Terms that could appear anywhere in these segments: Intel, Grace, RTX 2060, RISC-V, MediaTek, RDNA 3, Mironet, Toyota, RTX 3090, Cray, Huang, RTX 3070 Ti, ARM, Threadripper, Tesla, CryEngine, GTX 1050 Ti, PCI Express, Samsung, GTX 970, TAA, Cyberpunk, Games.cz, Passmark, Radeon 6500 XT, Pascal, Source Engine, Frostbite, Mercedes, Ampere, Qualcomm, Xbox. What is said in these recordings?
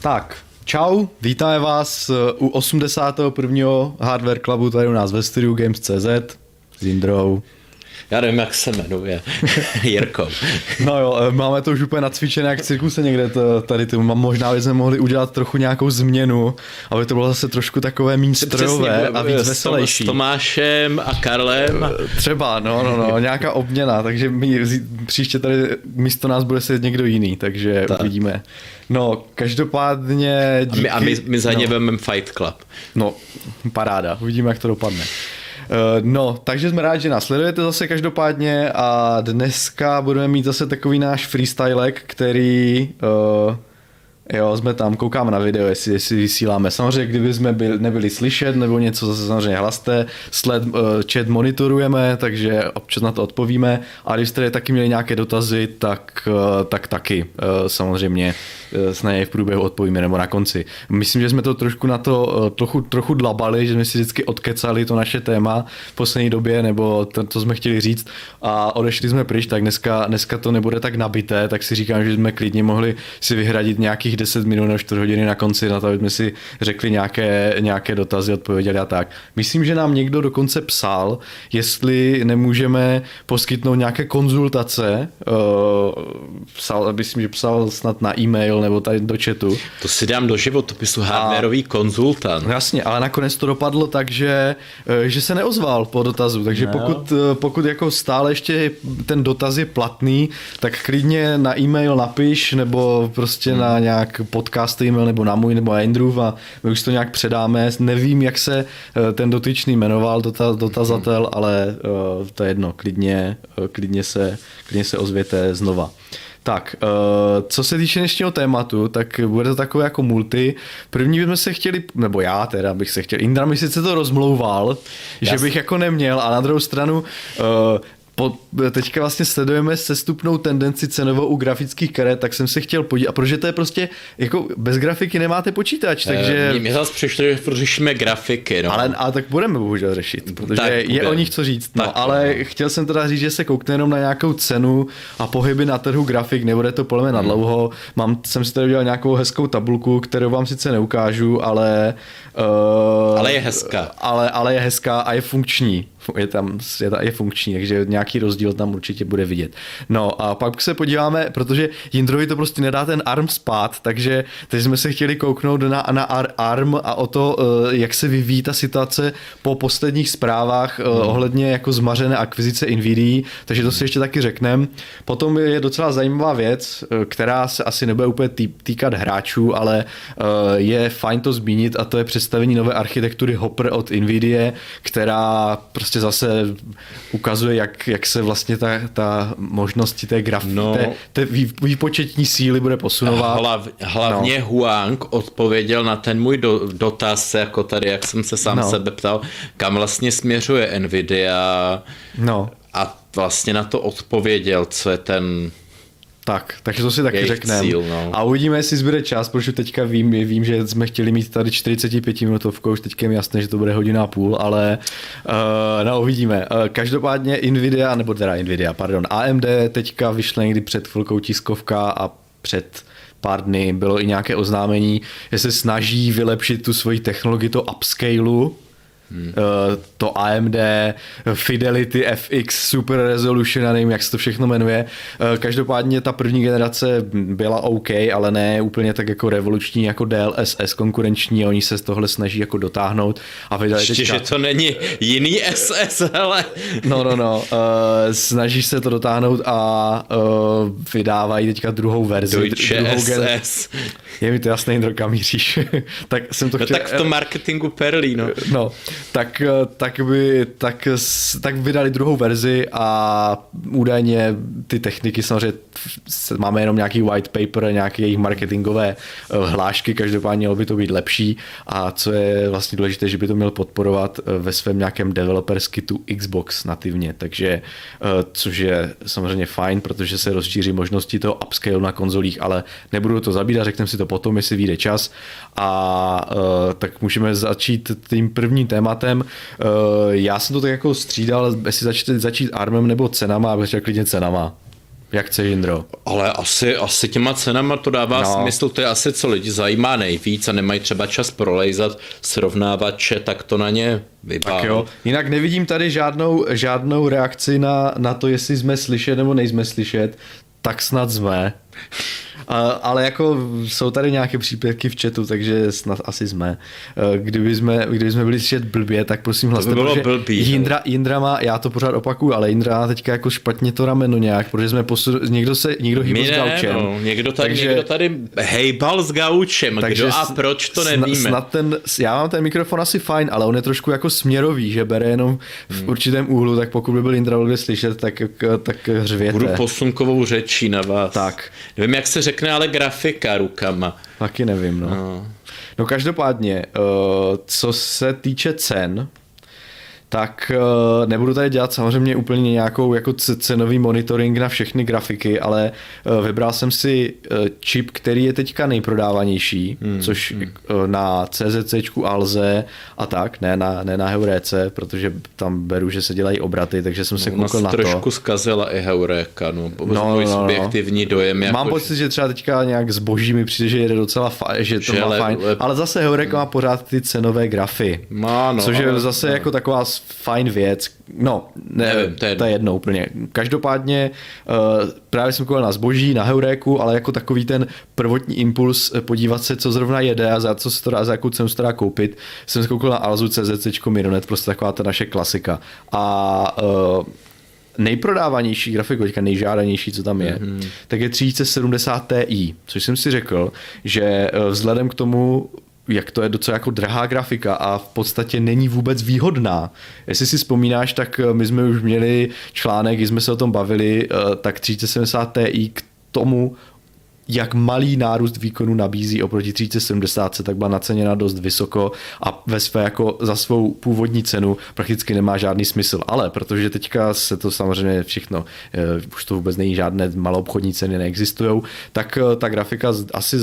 Tak, čau, vítáme vás u 81. Hardware Clubu tady u nás ve studiu Games.cz s Jindrou. Já nevím, jak se jmenuje. Jirko. No jo, máme to už úplně nacvičené jak cirkuse někde tady. Možná bychom mohli udělat trochu nějakou změnu, aby to bylo zase trošku takové méně strojové a víc veselější. S Tomášem a Karlem. Třeba, no, nějaká obměna, takže příště tady místo nás bude sedět někdo jiný, takže tak uvidíme. No, každopádně... Díky, a my za ně vememe Fight Club. No, paráda, uvidíme, jak to dopadne. No, takže jsme rádi, že nás sledujete zase každopádně a dneska budeme mít zase takový náš freestylek, který, jo, jsme tam, koukáme na video, jestli vysíláme. Samozřejmě, kdyby jsme nebyli slyšet nebo něco, zase samozřejmě hlaste, chat monitorujeme, takže občas na to odpovíme. A když jste taky měli nějaké dotazy, tak taky samozřejmě na něj v průběhu odpovíme nebo na konci. Myslím, že jsme to trošku na to trochu dlabali, že jsme si vždycky odkecali to naše téma v poslední době, nebo to jsme chtěli říct a odešli jsme pryč, tak dneska to nebude tak nabité, tak si říkám, že jsme klidně mohli si vyhradit nějakých 10 minut nebo 4 hodiny na konci na to, abychom si řekli nějaké dotazy, odpověděli a tak. Myslím, že nám někdo dokonce psal, jestli nemůžeme poskytnout nějaké konzultace, myslím, že psal snad na e-mail nebo tady do chatu. To si dám do životopisu hardwareový konzultant. Jasně, ale nakonec to dopadlo tak, že se neozval po dotazu, takže pokud jako stále ještě ten dotaz je platný, tak klidně na e-mail napiš nebo prostě na nějak podcast e-mail nebo na můj nebo Andrew a my už to nějak předáme. Nevím, jak se ten dotyčný jmenoval dotazatel, ale to je jedno, klidně se ozvěte znova. Tak, co se týče dnešního tématu, tak bude to takové jako multi. První bychom se chtěli, nebo já teda bych se chtěl, Indra mi sice to rozmlouval, že bych jako neměl, a na druhou stranu teďka vlastně sledujeme sestupnou tendenci cenovou u grafických karet, tak jsem se chtěl podívat, protože to je prostě, jako bez grafiky nemáte počítač, takže... Mě zase přišlo, že řešíme grafiky, no. Ale tak budeme bohužel řešit, protože je o nich co říct, tak, no, ale chtěl jsem teda říct, že se koukne jenom na nějakou cenu a pohyby na trhu grafik, nebude to podle mě nadlouho, jsem si tady udělal nějakou hezkou tabulku, kterou vám sice neukážu, ale je hezká. Ale je hezká a je funkční. Je funkční, takže nějaký rozdíl tam určitě bude vidět. No a pak se podíváme, protože Jindrovi to prostě nedá ten ARM spát, takže teď jsme se chtěli kouknout na ARM a o to, jak se vyvíjí ta situace po posledních zprávách ohledně jako zmařené akvizice NVIDIA, takže to si ještě taky řekneme. Potom je docela zajímavá věc, která se asi nebude úplně týkat hráčů, ale je fajn to zmínit, a to je představení nové architektury Hopper od NVIDIA, která prostě zase ukazuje, jak se vlastně ta možnosti té grafiky, výpočetní síly bude posunovat. Hlavně no. Huang odpověděl na ten můj dotaz, jako tady, jak jsem se sám sebe ptal, kam vlastně směřuje NVIDIA a vlastně na to odpověděl, co je ten... Tak, takže to si taky řekneme. A uvidíme, jestli zbude čas, protože teďka vím, že jsme chtěli mít tady 45 minutovku, už teďka je jasné, že to bude hodina a půl, ale uvidíme. Každopádně AMD teďka vyšla někdy před chvilkou tiskovka a před pár dny bylo i nějaké oznámení, že se snaží vylepšit tu svoji technologii, to upscaleu, to AMD, Fidelity, FX, Super Resolution, a nevím, jak se to všechno jmenuje. Každopádně ta první generace byla OK, ale ne úplně tak jako revoluční, jako DLSS konkurenční, oni se z tohle snaží jako dotáhnout. A ještě, že to není jiný SS, hele. Snaží se to dotáhnout a vydávají teďka druhou verzi. Je mi to jasné, Jindro, kam míříš. Tak jsem to chtěl... tak v tom marketingu perlí, no. Tak vydali druhou verzi a údajně ty techniky, samozřejmě máme jenom nějaký white paper, nějaké jejich marketingové hlášky, každopádně mělo by to být lepší, a co je vlastně důležité, že by to měl podporovat ve svém nějakém developers kitu Xbox nativně, takže což je samozřejmě fajn, protože se rozšíří možnosti toho upscale na konzolích, ale nebudu to zabít a řekneme si to potom, jestli vyjde čas, a tak můžeme začít tím prvním tématem. Já jsem to tak jako střídal, jestli začít ARMem nebo cenama, abych řekl klidně cenama. Jak chce Jindro. Ale asi těma cenama to dává smysl, to je asi co lidi zajímá nejvíc a nemají třeba čas prolejzat srovnávače, tak to na ně vypadá. Jinak nevidím tady žádnou reakci na to, jestli jsme slyšet nebo nejsme slyšet, tak snad jsme. Ale jako jsou tady nějaké přípěvky v chatu, takže snad asi jsme. Kdyby jsme byli slyšet blbě, tak prosím hlaste, protože Jindra má, já to pořád opakuju, ale Jindra má teďka jako špatně to rameno nějak, protože jsme někdo hýbal s gaučem. No, někdo tady hejbal s gaučem, kdo a proč to nevíme. Já mám ten mikrofon asi fajn, ale on je trošku jako směrový, že bere jenom v určitém úhlu, tak pokud by byl Jindra blbě slyšet, tak hřvěte. Budu posunkovou řečí na vás. Tak. Nevím, jak se řekne, ale grafika rukama. Taky nevím, no. No každopádně, co se týče cen, tak nebudu tady dělat samozřejmě úplně nějakou jako cenový monitoring na všechny grafiky, ale vybral jsem si čip, který je teďka nejprodávanější, což na CZCčku Alze a tak, ne na Heuréce, protože tam beru, že se dělají obraty, takže jsem se koukal na to. Trošku zkazila i Heuréka, můj subjektivní dojem. Mám pocit, že třeba teďka nějak zboží mi přijde, že jede docela fajn, ale zase Heureka má pořád ty cenové grafy, což je zase jako taková fajn věc, to je jedno úplně. Každopádně právě jsem koukal na zboží, na Heuréku, ale jako takový ten prvotní impuls podívat se, co zrovna jede a za jakou cenu se dá koupit, jsem se koukal na Alzu, CZCčko, Mironet, prostě taková ta naše klasika. A nejprodávanější grafiku, teďka nejžádanější, co tam je, tak je 3070 Ti, což jsem si řekl, že vzhledem k tomu, jak to je docela jako drahá grafika a v podstatě není vůbec výhodná. Jestli si vzpomínáš, tak my jsme už měli článek, když jsme se o tom bavili, tak 3070 Ti k tomu, jak malý nárůst výkonu nabízí oproti 3070, tak byla naceněna dost vysoko a za svou původní cenu prakticky nemá žádný smysl. Ale protože teďka se to samozřejmě všechno, už to vůbec není, žádné maloobchodní ceny neexistujou, tak ta grafika asi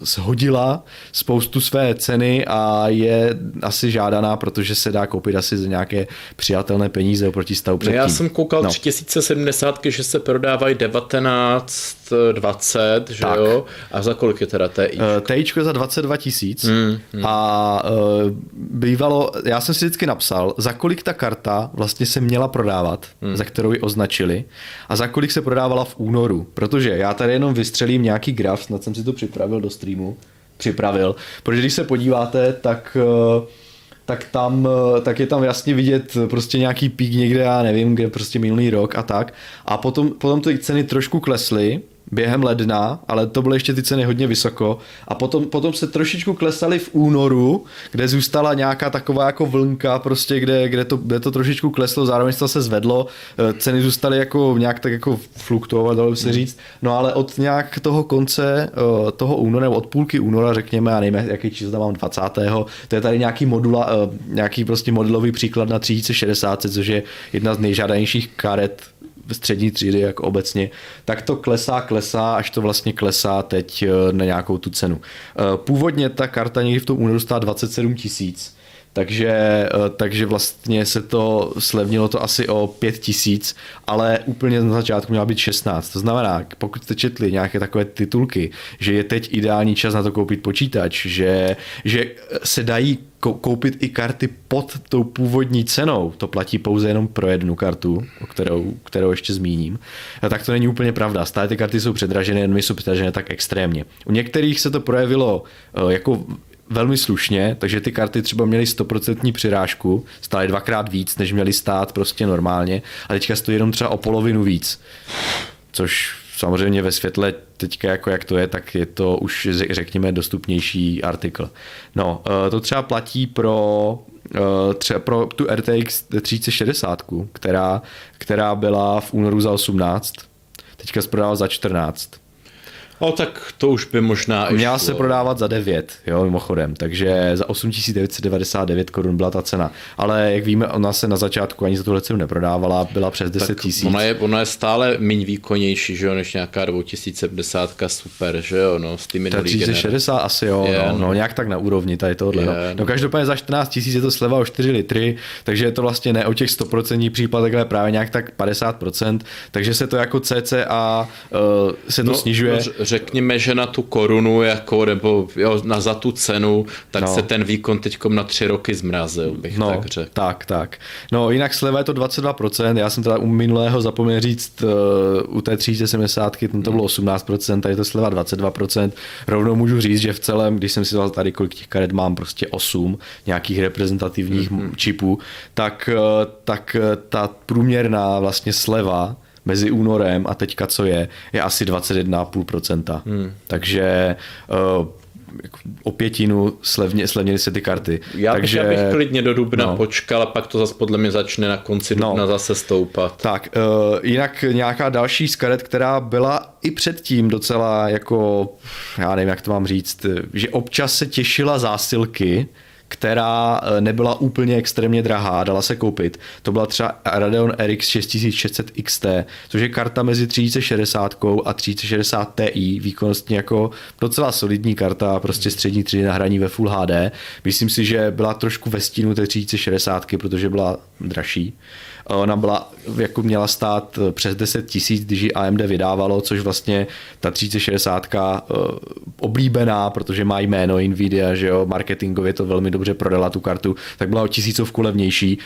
shodila spoustu své ceny a je asi žádaná, protože se dá koupit asi za nějaké přijatelné peníze oproti stavu předtím. Já jsem koukal 3070, že se prodávají 1920, že tak. Jo? A za kolik je teda TIčko? TIčko je za 22 000 a bývalo, já jsem si vždycky napsal, za kolik ta karta vlastně se měla prodávat, za kterou ji označili a za kolik se prodávala v únoru, protože já tady jenom vystřelím nějaký graf, snad jsem si to připravil do streamu, protože když se podíváte, tak je tam jasně vidět prostě nějaký pík někde, já nevím, kde prostě minulý rok a tak. A potom ty ceny trošku klesly během ledna, ale to byly ještě ty ceny hodně vysoko. A potom se trošičku klesaly v únoru, kde zůstala nějaká taková jako vlnka, prostě kde to trošičku kleslo, zároveň se zvedlo, ceny zůstaly jako nějak tak jako fluktuovat, dalo by se říct. No ale od nějak toho konce toho února, nebo od půlky února, řekněme, já nevím, jaký číslo tam mám, 20. To je tady nějaký prostě modelový příklad na 3060, což je jedna z nejžádanějších karet střední třídy, jak obecně, tak to klesá, až to vlastně klesá teď na nějakou tu cenu. Původně ta karta někdy v tom únoru stála 27 000, takže vlastně se to slevnilo to asi o 5 000, ale úplně na začátku měla být 16. To znamená, pokud jste četli nějaké takové titulky, že je teď ideální čas na to koupit počítač, že se dají koupit i karty pod tou původní cenou, to platí pouze jenom pro jednu kartu, kterou ještě zmíním, tak to není úplně pravda. Stále ty karty jsou předražené, jenom jsou předražené tak extrémně. U některých se to projevilo jako velmi slušně, takže ty karty třeba měly 100% přirážku, stály dvakrát víc, než měly stát prostě normálně a teďka stojí jenom třeba o polovinu víc, což samozřejmě ve světle teďka jako jak to je, tak je to už řekněme dostupnější artikl. No, to třeba platí pro tu RTX 3060, která byla v únoru za 18, teďka zprodala za 14. No tak to už by možná i měla se prodávat za 9, jo, mimochodem, takže za 8999 korun byla ta cena. Ale jak víme, ona se na začátku ani za tuhle cenu neprodávala, byla přes 10 000. Ona je stále méně výkonnější, že jo, než nějaká 2070 super, že jo, no, s tím minulý generací. 60 asi jo, yeah, no, nějak tak na úrovni tady tohle. Yeah, no. No každopádně za 14 000 je to sleva o 4 litry, takže je to vlastně ne o těch 100% případech, ale právě nějak tak 50%, takže se to jako cca se to snižuje. Řekněme, že na tu korunu jako, nebo jo, za tu cenu, tak se ten výkon teďkom na 3 roky zmrazil, bych tak řekl. Tak. No jinak sleva je to 22%, já jsem teda u minulého zapomněl říct, u té 370, tam to bylo 18%, tady je to sleva 22%. Rovnou můžu říct, že v celém, když jsem si dal tady, kolik těch karet mám, prostě 8 nějakých reprezentativních čipů, tak ta průměrná vlastně sleva mezi únorem a teďka co je asi 21,5%. Takže o 5% slevnily se ty karty. Já bych klidně do dubna počkal a pak to zase podle mě začne na konci dubna zase stoupat. Tak, jinak nějaká další z karet, která byla i předtím docela jako, já nevím, jak to mám říct, že občas se těšila zásilky, která nebyla úplně extrémně drahá a dala se koupit. To byla třeba Radeon RX 6600 XT, což je karta mezi 3060 a 3060 Ti, výkonnostně jako docela solidní karta, prostě střední třídy na hraní ve Full HD. Myslím si, že byla trošku ve stínu té 3060, protože byla dražší. Ona byla, jako měla stát přes 10 000, když ji AMD vydávalo, což vlastně ta 3060 oblíbená, protože má jméno NVIDIA, že jo, marketingově to velmi dobře prodala tu kartu, tak byla o 1000 levnější.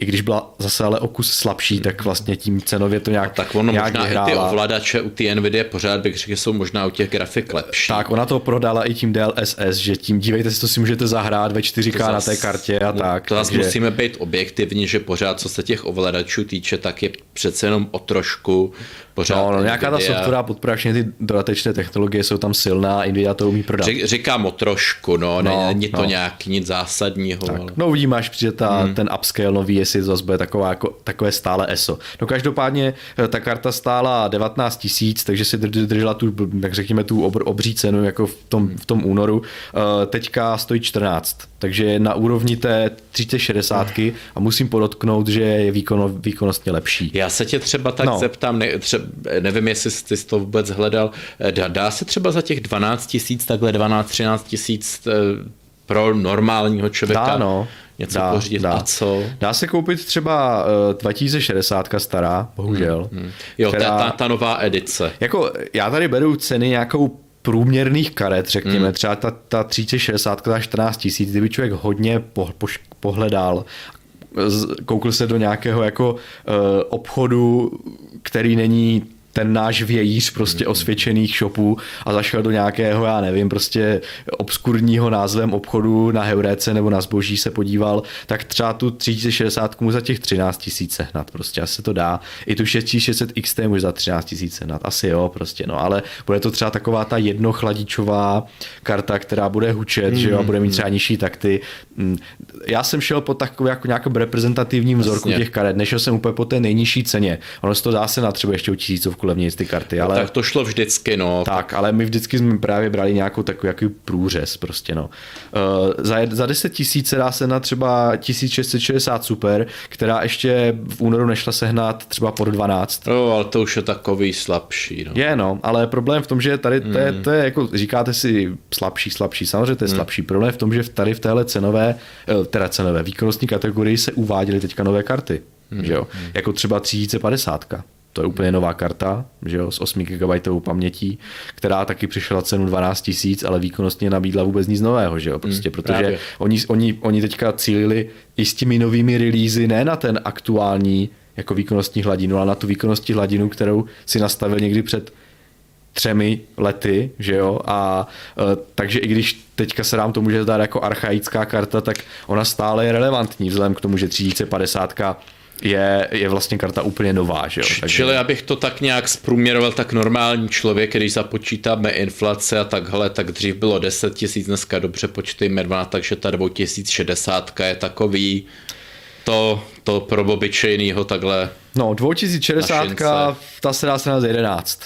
I když byla zase ale o kus slabší, tak vlastně tím cenově to nějak vyhrála. Tak ono možná i ty ovladače u ty NVIDIA pořád bych řekl, jsou možná u těch grafik lepší. Tak ona to prodala i tím DLSS, že tím dívejte si, to si můžete zahrát ve 4K na té kartě a tak. To zase takže musíme být objektivní, že pořád co se těch ovladačů týče, tak je přece jenom o trošku pořád. No, nějaká ta software podpora, všechny ty dodatečné technologie jsou tam silná, NVIDIA to umí prodat. Říkám o trošku, není to nějak nic zásadního. Tak. Ale no uvidíme, až přijde ten upscale nový, jestli to zase bude takové stále ESO. No každopádně ta karta stála 19 000, takže si držela tu, tak řekněme, tu obří cenu jako v tom únoru. Teďka stojí 14, takže je na úrovni té 3060 a musím podotknout, že je výkonnostně lepší. Já se tě třeba tak zeptám, nevím, jestli jsi to vůbec hledal, dá se třeba za těch 12 000, takhle 12-13 000 pro normálního člověka něco pořídit a co? Dá se koupit třeba 2060 stará, bohužel. Jo, ta nová edice. Jako já tady beru ceny nějakou průměrných karet, řekněme, třeba ta 3060 za 14 000, kdyby člověk hodně pohledal, koukl se do nějakého jako obchodu, který není ten náš vějíř prostě osvědčených shopů a zašel do nějakého, já nevím, prostě obskurního názvem obchodu na heuréce nebo na zboží se podíval, tak třeba tu 3060 mu za těch 13 000 sehnat, prostě asi to dá. I tu 6600 XT může za 13 000 sehnat, asi jo, prostě, ale bude to třeba taková ta jednochladičová karta, která bude hučet, že jo, a bude mít třeba nižší takty. Já jsem šel po takovou jako nějakou reprezentativním vzorku těch karet, nešel jsem úplně po té nejnižší ceně. Ono se to dá se na třeba ještě tisícovku levnější ty karty, ale tak to šlo vždycky, Tak, ale my vždycky jsme právě brali nějakou takový průřez prostě, Za 10 000 dá se na třeba 1660 super, která ještě v únoru nešla sehnat třeba pod 12. No, ale to už je takový slabší, ale problém v tom, že tady to je jako říkáte si slabší, samozřejmě to je slabší. Problém v tom, že tady v téhle cenové výkonnostní kategorii se uváděly teďka nové karty, že jo? Jako třeba 3050. To je úplně nová karta, že jo, s 8 GB pamětí, která taky přišla cenu 12 000, ale výkonnostně nabídla vůbec nic nového, že jo, prostě, protože oni teďka cílili i s těmi novými releasy ne na ten aktuální jako výkonnostní hladinu, ale na tu výkonnostní hladinu, kterou si nastavil někdy před 3 lety, že jo, a takže i když teďka se nám to může zdát jako archaická karta, tak ona stále je relevantní vzhledem k tomu, že 3050 je vlastně karta úplně nová, že jo? Takže čili abych to tak nějak zprůměroval, tak normální člověk, když započítáme inflace a takhle, tak dřív bylo 10 000, dneska dobře počtejme 12, takže ta 2060 je takový to pro obyčejnýho takhle. No, 2060, ta se dá sehnat za 11.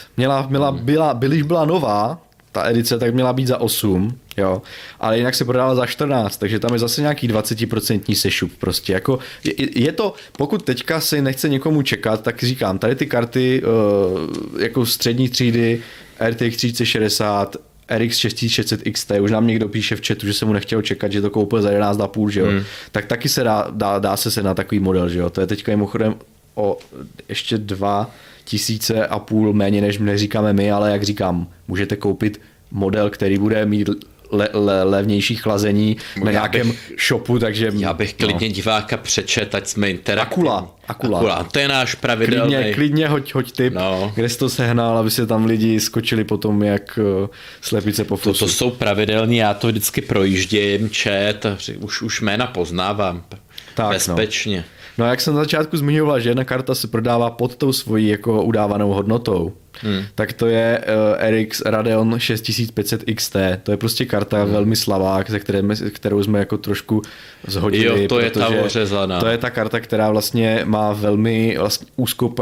Když byla nová, ta edice, tak měla být za 8, jo, ale jinak se prodala za 14, takže tam je zase nějaký 20% sešup prostě, jako je to, pokud teďka si nechce někomu čekat, tak říkám, tady ty karty jako střední třídy, RTX 3060, RX 6600 XT, už nám někdo píše v chatu, že se mu nechtěl čekat, že to koupil za 11,5, že jo, tak taky se dá se sehnat takový model, že jo, to je teďka mimochodem o ještě 2,5 tisíce méně, než neříkáme my, ale jak říkám, můžete koupit model, který bude mít levnější chlazení na nějakém shopu, takže... Já bych klidně diváka přečet, ať jsme interaktivní. Akula. To je náš pravidelný... Klidně hoď tip, kde jsi to sehnal, aby se tam lidi skočili potom jak slepice po fusu. To jsou pravidelní, já to vždycky projíždím, chat, už jména poznávám. Tak, bezpečně. No a jak jsem na začátku zmiňoval, že jedna karta se prodává pod tou svojí jako udávanou hodnotou, tak to je RX Radeon 6500 XT. To je prostě karta velmi slabá, kterou jsme jako trošku zhodili. Jo, to je ta ořezaná. To je ta karta, která vlastně má velmi úzkou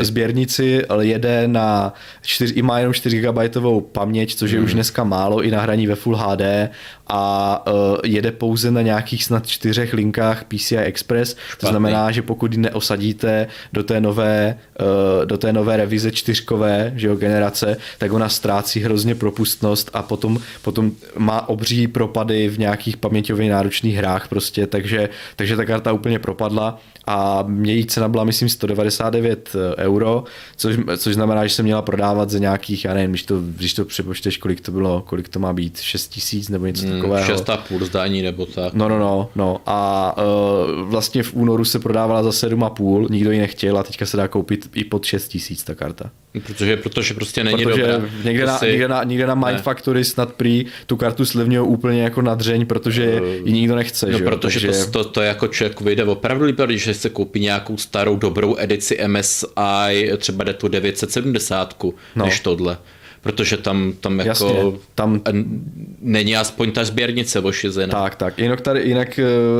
sběrnici, ale jede na 4, má jenom 4 GB paměť, což je už dneska málo i na hraní ve Full HD a jede pouze na nějakých snad 4 linkách PCI Express, to znamená, že pokud ji neosadíte do té nové revize 4-kové, že jo, generace, tak ona ztrácí hrozně propustnost a potom má obří propady v nějakých paměťově náročných hrách prostě, takže ta karta úplně propadla a její cena byla myslím 199 €, což znamená, že se měla prodávat za nějakých, já nevím, když to přepočteš, kolik to má být, 6 000 nebo něco takového. 6,5 zdání nebo tak. No. A vlastně v únoru se prodávala za 7,5, nikdo ji nechtěl a teďka se dá koupit i pod 6 000 ta karta. Protože prostě není dobrá. Někde na Mind Factory snad prý tu kartu slevňují úplně jako na dřeň, protože ji nikdo nechce. No, že? Protože to jako člověku vyjde opravdu líp, když se koupí nějakou starou dobrou edici MSI, třeba jde tu 970, než tohle. Protože tam jako jasně, tam není aspoň ta sběrnice ošizená. Tak.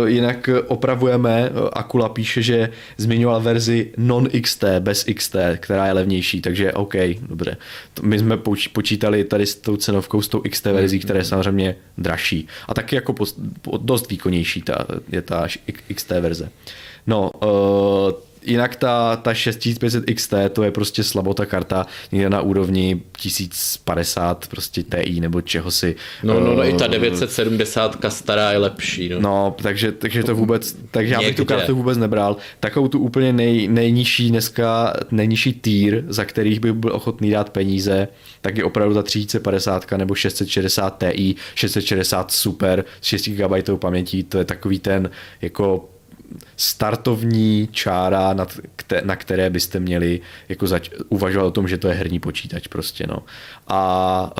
Jinak opravujeme, Akula píše, že zmiňoval verzi non-XT, bez XT, která je levnější, takže OK, dobře. My jsme počítali tady s tou cenovkou, s tou XT verzí, která je samozřejmě dražší. A taky jako dost výkonnější je ta XT verze. No, jinak ta 6500 XT, to je prostě slabota karta někde na úrovni 1050 prostě Ti nebo čeho si. No, i ta 970 stará je lepší. No, takže to vůbec, takže já bych tu kartu vůbec nebral. Takovou tu úplně nejnižší dneska, nejnižší tier, za kterých by byl ochotný dát peníze, tak je opravdu ta 3050 nebo 660 Ti, 660 Super, 6 GB paměti, to je takový ten jako startovní čára, na které byste měli jako uvažovat o tom, že to je herní počítač prostě, no. A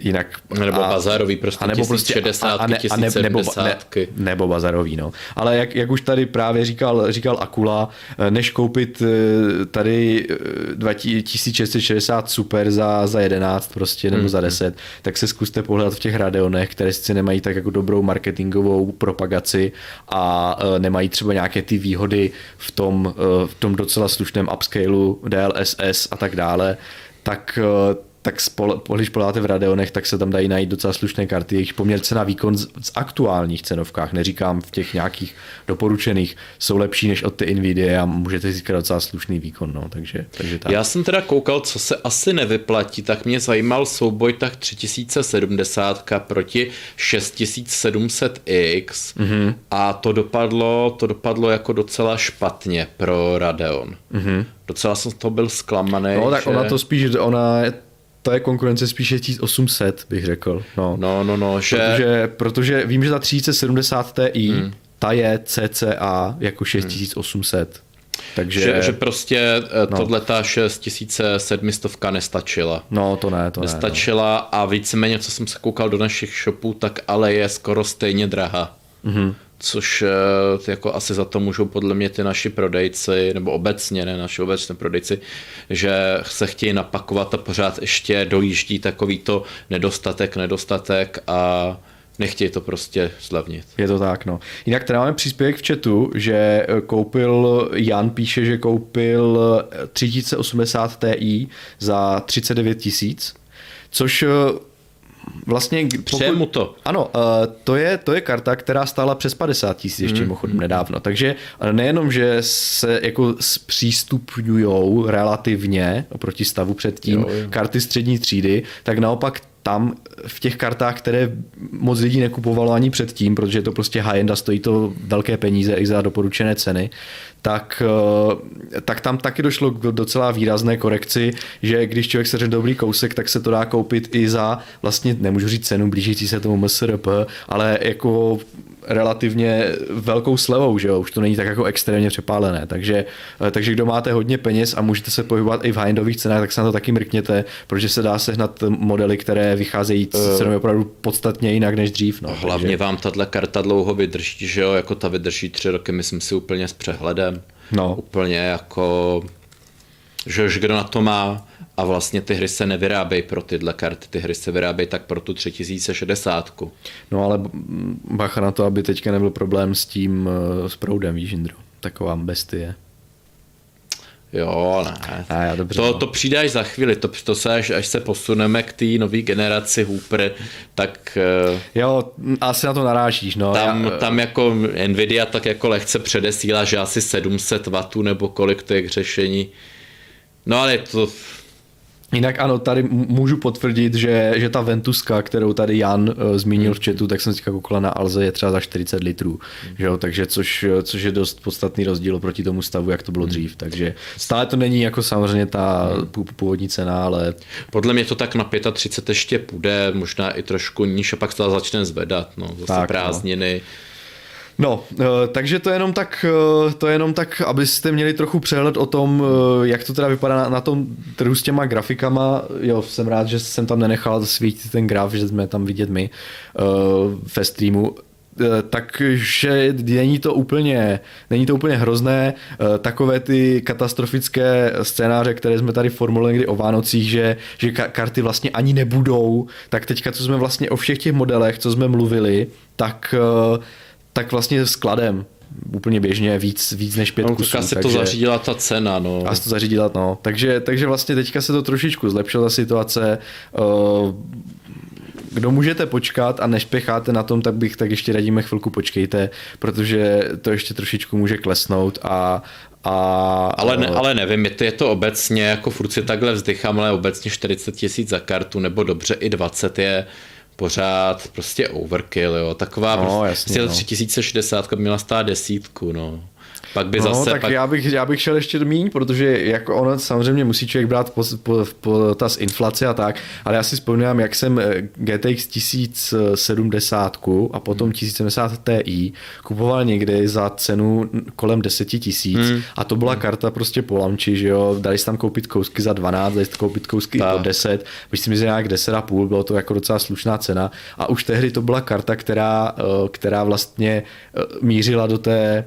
jinak... Nebo bazarový prostě 1060, 1070. Nebo bazarový, no. Ale jak už tady právě říkal Akula, než koupit tady 2660 Super za 11 prostě, nebo za 10, tak se zkuste pohledat v těch Radeonech, které sice nemají tak jako dobrou marketingovou propagaci a nemají třeba nějaké ty výhody v tom docela slušném upscaleu, DLSS a tak dále, tak když podáte v Radeonech, tak se tam dají najít docela slušné karty, jejich poměr cena výkon z aktuálních cenovkách, neříkám v těch nějakých doporučených, jsou lepší než od ty NVIDIA a můžete získat docela slušný výkon, no, takže tak. Já jsem teda koukal, co se asi nevyplatí, tak mě zajímal souboj tak 3070 proti 6700X a to dopadlo jako docela špatně pro Radeon. Docela jsem z toho byl zklamaný. No tak že... To je konkurence spíš 6800, bych řekl. No, že... Protože vím, že ta 3070 Ti, ta je cca jako 6800. Takže... Že prostě tohleta 6700 nestačila. No, to ne. Nestačila no. A víceméně, co jsem se koukal do našich shopů, tak ale je skoro stejně drahá. Což jako asi za to můžou podle mě ty naši prodejci, nebo obecně, ne naši obecné prodejci, že se chtějí napakovat a pořád ještě dojíždí takovýto nedostatek a Nechtějí to prostě slavnit. Je to tak, no. Jinak tady máme příspěvek v chatu, že koupil, Jan píše, že koupil 3080 Ti za 39 000, což vlastně... Přejemu to. Ano, to je karta, která stála přes 50 000 ještě mimochodem nedávno. Takže nejenom, že se jako zpřístupňujou relativně oproti stavu předtím karty střední třídy, tak naopak tam v těch kartách, které moc lidí nekupovalo ani předtím, protože je to prostě high-end a stojí to velké peníze i za doporučené ceny, tak tam taky došlo k docela výrazné korekci, že když člověk seře dobrý kousek, tak se to dá koupit i za, vlastně nemůžu říct cenu blížící se tomu MSRP, ale jako relativně velkou slevou, že jo, už to není tak jako extrémně přepálené, takže kdo máte hodně peněz a můžete se pohybovat i v high-endových cenách, tak se na to taky mrkněte, protože se dá sehnat modely, které vycházejí cenově opravdu podstatně jinak než dřív. No, hlavně takže vám tato karta dlouho vydrží, že jo, jako ta vydrží 3 roky, myslím si, úplně s přehledem, no. Úplně jako, že už kdo na to má. A vlastně ty hry se nevyrábějí pro tyhle karty, ty hry se vyrábějí tak pro tu 3060. No ale bacha na to, aby teďka nebyl problém s tím, s proudem, víš, Jindro, taková bestie. Jo, ne. To přijde až za chvíli, to se až se posuneme k té nové generaci Hooper, tak... Jo, asi na to narážíš, no. Tam jako NVIDIA tak jako lehce předesílá, že asi 700 W nebo kolik to je k řešení. No ale to... Jinak ano, tady můžu potvrdit, že ta Ventuska, kterou tady Jan zmínil v chatu, tak jsem teďka koukala na Alze, je třeba za 40 litrů, že jo? Takže což je dost podstatný rozdíl proti tomu stavu, jak to bylo dřív, takže stále to není jako samozřejmě ta původní cena, ale... Podle mě to tak na 35 ještě půjde, možná i trošku níž a pak se to začne zvedat, no, zase tak, prázdniny. No, takže to je jenom tak, abyste měli trochu přehled o tom, jak to teda vypadá na tom trhu s těma grafikama. Jo, jsem rád, že jsem tam nenechal svítit ten graf, že jsme tam vidět my ve streamu. Takže není to úplně hrozné, takové ty katastrofické scénáře, které jsme tady formulovali někdy o Vánocích, že karty vlastně ani nebudou, tak teďka, co jsme vlastně o všech těch modelech, co jsme mluvili, tak vlastně skladem úplně běžně víc než 5 kusů. Teďka se to zařídila ta cena, no. Takže vlastně teďka se to trošičku zlepšila ta situace. Kdo můžete počkat a nešpecháte na tom, tak ještě radíme chvilku počkejte, protože to ještě trošičku může klesnout ale nevím, je to obecně, jako furt si takhle vzdychám, ale obecně 40 000 za kartu, nebo dobře i 20 je pořád prostě overkill, jo. Taková prostě 3060 by měla stát 10, no. Pak by já bych šel ještě míň, protože jako ono samozřejmě musí člověk brát potaz inflace a tak, ale já si vzpomínám, jak jsem GTX 1070 a potom 1070 Ti kupoval někdy za cenu kolem 10 000 a to byla karta prostě po launchi, že jo, dali si tam koupit kousky za 12, dali si koupit kousky po 10, myslím, že nějak 10,5, bylo to jako docela slušná cena a už tehdy to byla karta, která vlastně mířila do té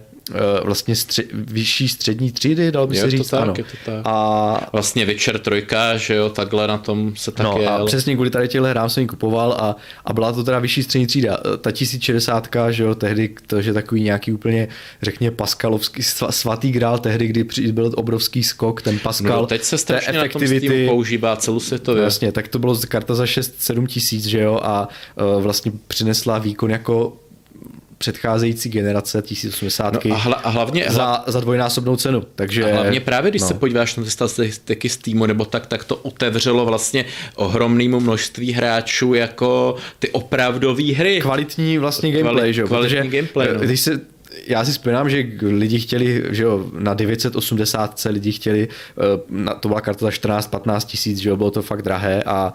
vlastně vyšší střední třídy, dalo by se říct, tak, ano. A vlastně Witcher 3, že jo, takhle na tom se tak jel. A přesně kvůli tady těchto hrám jsem ji kupoval a byla to teda vyšší střední třída. Ta 1060, že jo, tehdy, to je takový nějaký úplně, řekněme, paskalovský svatý grál tehdy, kdy byl obrovský skok, ten Pascal, teď se strašně té efektivity. Na tom Steam používá celosvětově. Vlastně, tak to bylo karta za 6-7 000, že jo, a vlastně přinesla výkon jako předcházející generace 1080 za dvojnásobnou cenu. Takže, a hlavně právě, když se podíváš na ty statistiky z týmu nebo tak to otevřelo vlastně ohromnému množství hráčů jako ty opravdové hry. Kvalitní vlastně gameplay, že jo? Když se já si vzpomínám, že lidi chtěli, že jo, na 980 lidi chtěli, to byla karta za 14-15 000, že jo, bylo to fakt drahé a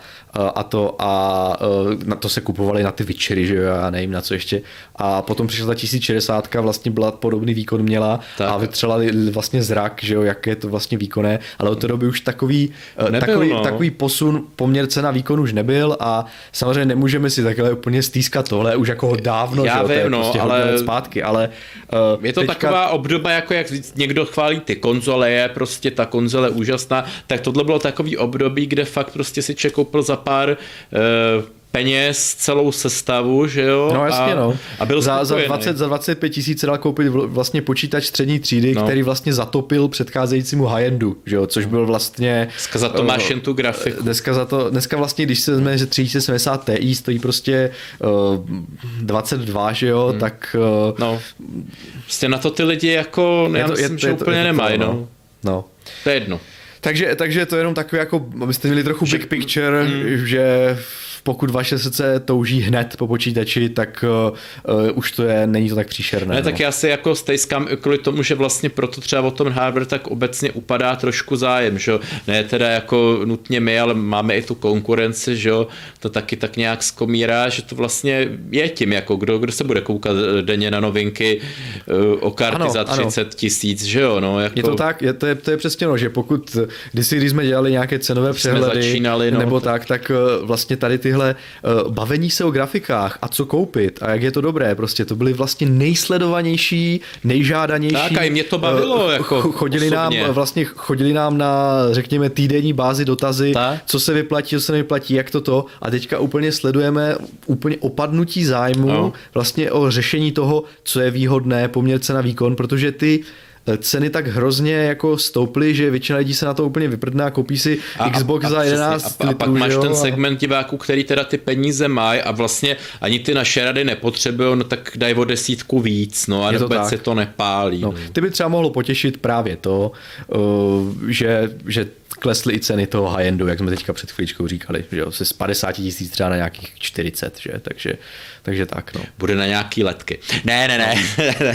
na to se kupovali na ty Witchery, že jo, já nevím na co ještě. A potom přišla ta 1060, vlastně byla podobný výkon měla a vytřela vlastně zrak, že jo, jak je to vlastně výkonné, ale od té doby už takový posun poměr cena výkon už nebyl a samozřejmě nemůžeme si takhle úplně stýskat tohle už jako dávno, já že jo, vím, to je prostě hodně zpátky, ale je to teďka... taková obdoba, jako jak někdo chválí ty konzole, je prostě ta konzole úžasná, tak tohle bylo takový období, kde fakt prostě si člověk koupil za pár peněz, celou sestavu, že jo? No jasně, no. A byl za 25 tisíc se dal koupit vlastně počítač střední třídy, no, který vlastně zatopil předcházejícímu high-endu, že jo? Což byl vlastně... Dneska za to máš jen tu grafiku. Dneska vlastně, když se vezme, že 3070 Ti stojí prostě 22, že jo? Tak... no. Vlastně na to ty lidi jako, já myslím, že úplně nemají, no. To je jedno. Takže to je jenom takový jako, abyste měli trochu big picture, že pokud vaše srdce touží hned po počítači, tak už to je, není to tak příšerné. Ne, tak já si jako stejskám kvůli tomu, že vlastně proto třeba o tom hardware tak obecně upadá trošku zájem, že jo. Ne teda jako nutně my, ale máme i tu konkurenci, že jo. To taky tak nějak skomírá, že to vlastně je tím jako, kdo se bude koukat denně na novinky o karty za 30 000, že jo. No, jako... Je to tak, to je přesně no, že pokud když jsme dělali nějaké cenové přehledy, začínali, nebo tak vlastně tady ty tyhle bavení se o grafikách a co koupit a jak je to dobré, prostě to byly vlastně nejsledovanější, nejžádanější. Tak a mě to bavilo jako chodili nám na, řekněme, týdenní bázi dotazy, co se vyplatí, co se nevyplatí, jak to a teďka úplně sledujeme opadnutí zájmu vlastně o řešení toho, co je výhodné, poměr cena výkon, protože ty ceny tak hrozně jako stouply, že většina lidí se na to úplně vyprdne a koupí si Xbox za 11 litrů. A pak máš ten segment diváků, který teda ty peníze mají a vlastně ani ty naše rady nepotřebují, no tak dají o 10 víc, no a vůbec se to nepálí. No. Ty by třeba mohlo potěšit právě to, že klesly i ceny toho high-endu, jak jsme teďka před chvíličkou říkali, že jo, se z 50 000 třeba na nějakých 40, že, takže tak, no. Bude na nějaký letky. Ne.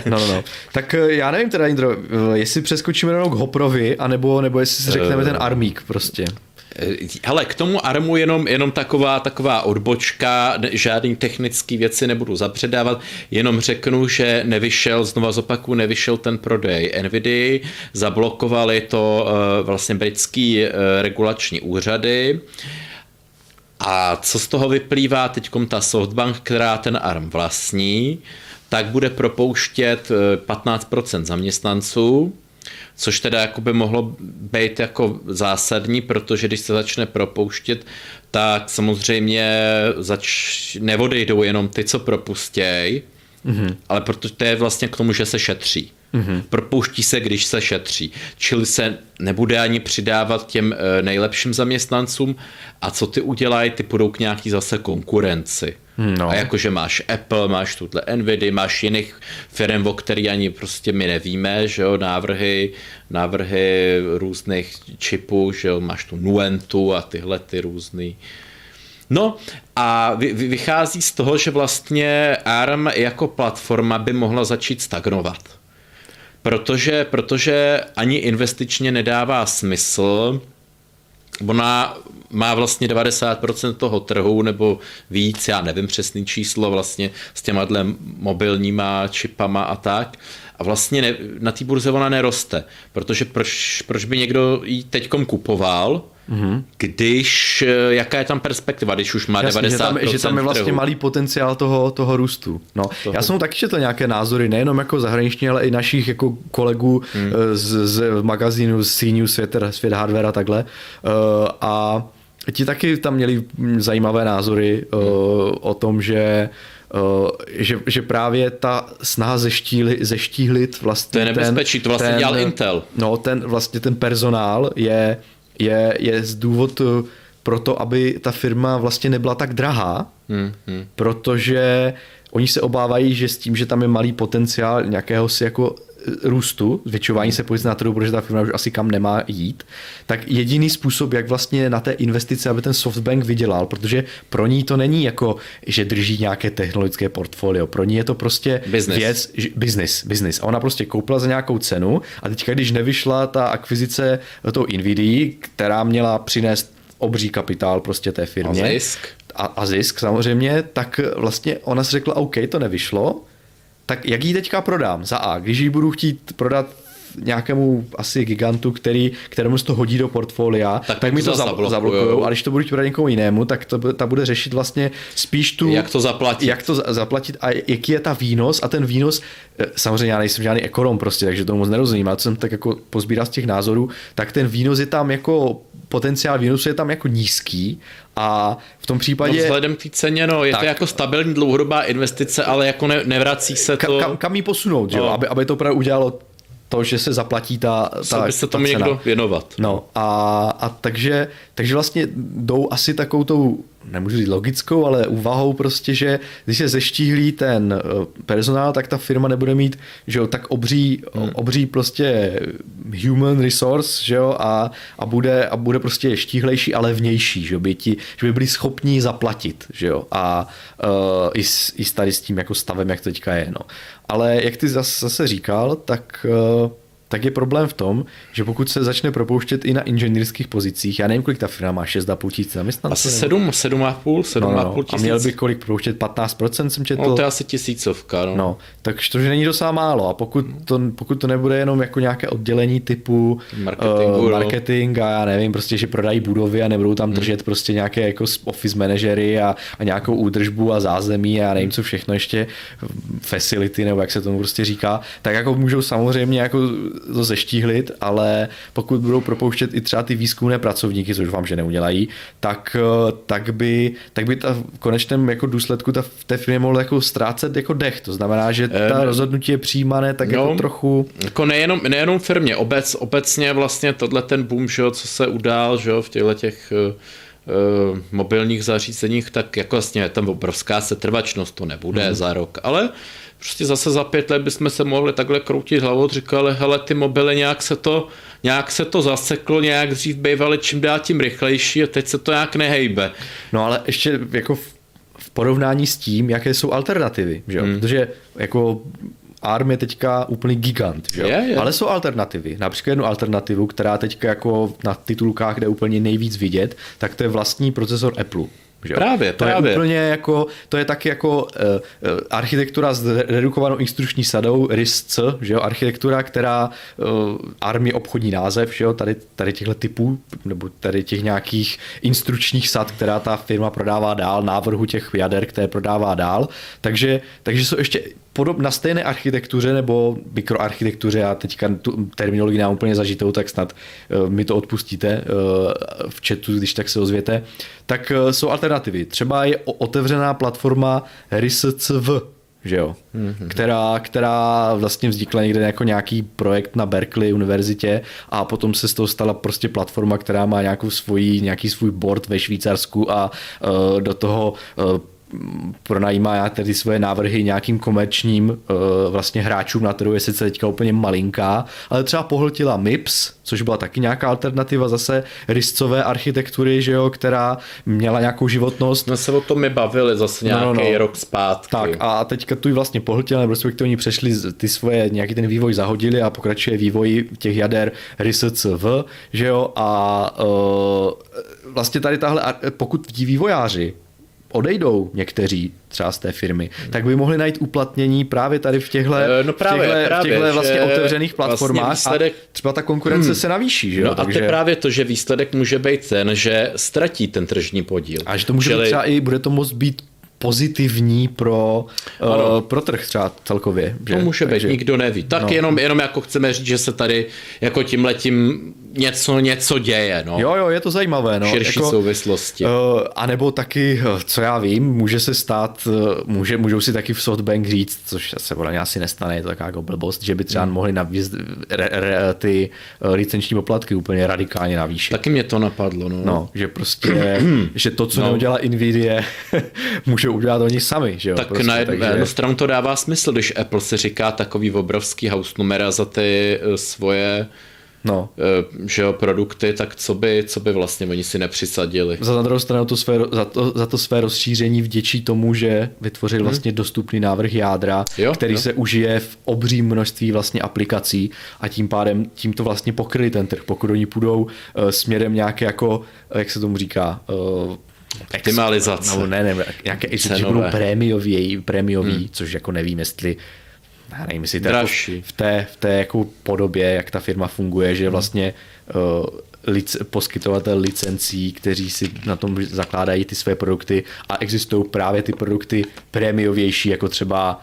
No. Tak já nevím teda, Indro, jestli přeskočíme jenom k Hopperovi, anebo jestli si řekneme ten armík prostě. Hele, k tomu ARMu jenom taková odbočka, žádný technický věci nebudu zapředávat, jenom řeknu, že nevyšel ten prodej NVIDIA, zablokovali to vlastně britský regulační úřady. A co z toho vyplývá teďkom ta Softbank, která ten ARM vlastní, tak bude propouštět 15% zaměstnanců, což teda jako by mohlo být jako zásadní, protože když se začne propouštět, tak samozřejmě neodejdou jenom ty, co propustěj, ale protože to je vlastně k tomu, že se šetří. Propouští se, když se šetří. Čili se nebude ani přidávat těm nejlepším zaměstnancům a co ty udělají, ty půjdou k nějaký zase konkurenci. No. A jakože máš Apple, máš tuhle NVIDIA, máš jiných firm, o který ani prostě my nevíme, že jo, návrhy různých čipů, že jo, máš tu Nuentu a tyhle ty různý. No a vychází z toho, že vlastně ARM jako platforma by mohla začít stagnovat. Protože ani investičně nedává smysl. Ona má vlastně 90% toho trhu nebo víc, já nevím přesný číslo vlastně s těma mobilníma čipama a tak. A vlastně na té burze ona neroste, protože proč by někdo ji teďkom kupoval, když, jaká je tam perspektiva, když už má 90% že tam je vlastně trhu. Malý potenciál toho růstu. No. Já jsem taky četl nějaké názory, nejenom jako zahraniční, ale i našich jako kolegů z magazínu C-News, Svět hardware a takhle. A ti taky tam měli zajímavé názory o tom, že právě ta snaha zeštíhlit vlastně ten... To je nebezpečí, to vlastně dělal Intel. No, ten personál je důvod pro to, aby ta firma vlastně nebyla tak drahá, protože oni se obávají, že s tím, že tam je malý potenciál nějakého si jako růstu, zvětšování se pozice na trhu, protože ta firma už asi kam nemá jít, tak jediný způsob, jak vlastně na té investice, aby ten Softbank vydělal, protože pro ní to není jako, že drží nějaké technologické portfolio, pro ní je to prostě business. A ona prostě koupila za nějakou cenu a teďka, když nevyšla ta akvizice toho NVIDIA, která měla přinést obří kapitál prostě té firmě. A zisk samozřejmě, tak vlastně ona si řekla, OK, to nevyšlo, tak jak ji teďka prodám za A, když ji budu chtít prodat nějakému asi gigantu, kterému se to hodí do portfolia, tak mi to zablokujou. A když to budu chtít prodat někomu jinému, tak ta bude řešit vlastně spíš tu... Jak to zaplatit a jaký je ta výnos. A ten výnos, samozřejmě já nejsem žádný ekonom prostě, takže tomu moc nerozumím, ale co jsem tak jako pozbíral z těch názorů, tak ten výnos je tam jako potenciál výnosu je tam jako nízký a v tom případě... No vzhledem k té ceně, no, je tak, to jako stabilní dlouhodobá investice, ale jako nevrací se to... Kam ji posunout, no. Jo? Aby to právě udělalo to, že se zaplatí ta by se tomu ta cena. Někdo věnovat. No a takže vlastně jdou asi takovou tou, nemůžu říct logickou, ale úvahou prostě, že když se zeštíhlí ten personál, tak ta firma nebude mít, že jo, tak obří prostě human resource, že jo, a bude prostě štíhlejší a levnější, že jo, že by byli schopni zaplatit, že jo, a i tady s tím jako stavem, jak teďka je, no. Ale jak ty zase říkal, tak je problém v tom, že pokud se začne propouštět i na inženýrských pozicích, já nevím, kolik ta firma má, 6,5 tisíce zaměstnanců. Asi 7,5 tisíc. A měl by kolik propouštět, 15% jsem četl. No to je asi tisícovka. No takže to, že není docela málo a pokud to nebude jenom jako nějaké oddělení typu marketing a já nevím, prostě, že prodají budovy a nebudou tam držet prostě nějaké jako office manažery a nějakou údržbu a zázemí a já nevím co všechno ještě, facility nebo jak se tomu prostě říká, tak jako můžou samozřejmě jako to zeštíhlit, ale pokud budou propouštět i třeba ty výzkumné pracovníky, což vám, že neudělají, tak by ta v konečném jako důsledku v té firmě mohla jako ztrácet jako dech. To znamená, že ta rozhodnutí je přijímané tak jako trochu... Jako nejenom firmě, obecně vlastně tohle ten boom, že jo, co se udál, že jo, v těchto těch mobilních zařízeních, tak jako vlastně tam obrovská setrvačnost, to nebude za rok, ale prostě zase za 5 let bychom se mohli takhle kroutit hlavou, říkali, hele, ty mobily nějak se to zaseklo, nějak dřív bývaly čím dál tím rychlejší a teď se to nějak nehejbe. No ale ještě jako v porovnání s tím, jaké jsou alternativy, že jo? Protože jako ARM je teďka úplný gigant, že jo? Je. Ale jsou alternativy. Například jednu alternativu, která teďka jako na titulkách jde úplně nejvíc vidět, tak to je vlastní procesor Apple. Že? Právě. Je úplně jako, to je taky jako architektura s redukovanou instrukční sadou RISC, že jo, architektura, která ARM je obchodní název, že jo, tady těchto typů, nebo tady těch nějakých instrukčních sad, která ta firma prodává dál, návrhu těch jader, které prodává dál, takže jsou ještě na stejné architektuře nebo mikroarchitektuře, já teďka tu terminologii nám úplně zažitou, tak snad mi to odpustíte v chatu, když tak se ozvěte, tak jsou alternativy. Třeba je otevřená platforma RISC-V, že jo? Která vlastně vznikla někde jako nějaký projekt na Berkeley univerzitě a potom se z toho stala prostě platforma, která má nějaký svůj board ve Švýcarsku a do toho pronajímá tedy svoje návrhy nějakým komerčním vlastně hráčům na trhu, je sice teďka úplně malinká, ale třeba pohltila MIPS, což byla taky nějaká alternativa zase riscové architektury, že jo, která měla nějakou životnost. No se o tom my bavili zase nějaký rok zpátky. Tak a teďka tu ji vlastně pohltila, nebo respektive oni přešli ty svoje, nějaký ten vývoj zahodili a pokračuje vývoj těch jader RISC-V, že jo, a vlastně tady tahle, pokud ti vývojáři odejdou někteří třeba z té firmy, tak by mohli najít uplatnění právě tady v těchto vlastně otevřených platformách vlastně výsledek, a třeba ta konkurence se navýší. Že jo? No takže... a to je právě to, že výsledek může být ten, že ztratí ten tržní podíl. A že to může třeba i bude to moc být pozitivní pro trh třeba celkově. Že? To může být, nikdo neví. Tak no. jenom jako chceme říct, že se tady jako tímhletím něco děje. No. Jo, je to zajímavé. No. Širší jako, souvislosti. A nebo taky, co já vím, může se stát, můžou si taky v Softbank říct, což se podle mě asi nestane, je to taková jako blbost, že by třeba mohli ty licenční poplatky úplně radikálně navýšit. Taky mě to napadlo. No že prostě, že to, co neudělá NVIDIA, můžou udělat oni sami, že jo? Tak prostě, na jednu stranu to dává smysl, když Apple si říká takový obrovský house numera za ty svoje že jo, produkty, tak co by vlastně oni si nepřisadili. Za na druhou stranu to své rozšíření vděčí tomu, že vytvořili vlastně dostupný návrh jádra, který se užije v obří množství vlastně aplikací a tím pádem tímto vlastně pokryli ten trh, pokud oni půjdou směrem nějaké jako, jak se tomu říká, optimalizace. Nějaké ještě budou prémiový, což jako nevím, jestli v té jako podobě, jak ta firma funguje, že vlastně poskytovatel licencí, kteří si na tom zakládají ty své produkty a existují právě ty produkty prémiovější, jako třeba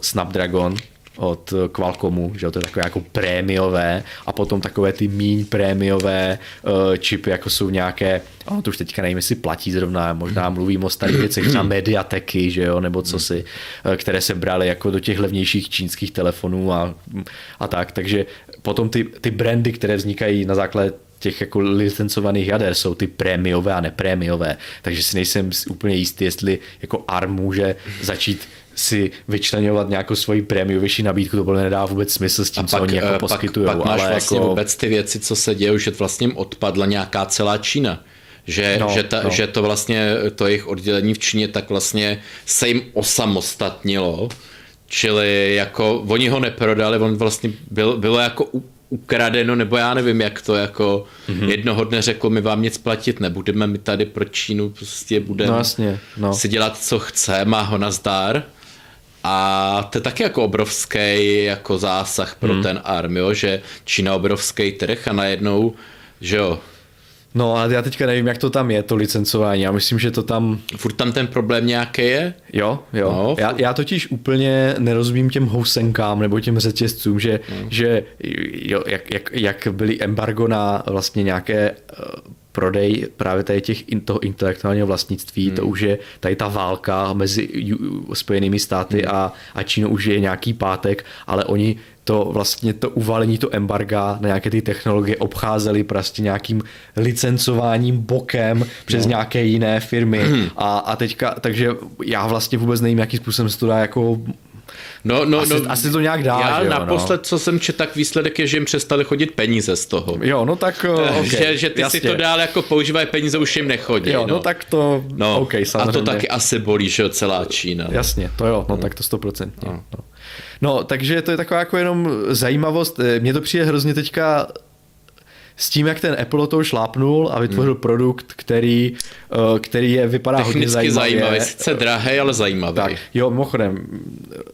Snapdragon, od Qualcommu, že to je takové jako prémiové, a potom takové ty míň prémiové čipy, jako jsou nějaké, ono to už teďka nevím, jestli platí zrovna, možná mluvím o starých věcech, třeba Mediateky, že jo, nebo co si, které se braly jako do těch levnějších čínských telefonů a tak, takže potom ty brandy, které vznikají na základě těch jako licencovaných jader, jsou ty prémiové a neprémiové, takže si nejsem úplně jistý, jestli jako ARM může začít si vyčleňovat nějakou svoji prémiovější nabídku, to bylo nedá vůbec smysl s tím, co oni jako poskytujou. A pak máš ale vlastně jako vůbec ty věci, co se děje, že vlastně odpadla nějaká celá Čína. Že to vlastně, to jejich oddělení v Číně, tak vlastně se jim osamostatnilo, čili jako oni ho neprodali, on vlastně bylo jako ukradeno, nebo já nevím, jak to jako jednoho dne řekl, my vám nic platit nebudeme, my tady pro Čínu prostě budeme si dělat, co chce, má ho nazdar. A to je taky jako obrovský jako zásah pro ten ARM, jo? Že Čína obrovský trh a najednou, že jo. No a já teďka nevím, jak to tam je, to licencování. Já myslím, že to tam... Furt tam ten problém nějaký je? Jo. No, já totiž úplně nerozumím těm housenkám nebo těm řetězcům, že jo, jak byly embargo na vlastně nějaké... prodej právě tady toho intelektuálního vlastnictví, to už je tady ta válka mezi Spojenými státy a Čínou už je nějaký pátek, ale oni to vlastně to uvalení, to embarga na nějaké ty technologie obcházeli prostě nějakým licencováním bokem přes nějaké jiné firmy a teďka, takže já vlastně vůbec nevím, jakým způsobem se to dá jako asi to nějak dá. Já naposled, co jsem četl, tak výsledek je, že jim přestali chodit peníze z toho. Jo, no tak že ty jasně. Si to dál jako používají, peníze už jim nechodí. Jo, no tak to samozřejmě. A to taky asi bolí, že celá Čína. No. Jasně, to jo, tak to 100%. No, takže to je taková jako jenom zajímavost. Mně to přijde hrozně teďka s tím, jak ten Apple toho šlápnul a vytvořil produkt, který je vypadá hodně zajímavě. Technicky zajímavý, sice drahý, ale zajímavý. Tak, jo, mimochodem,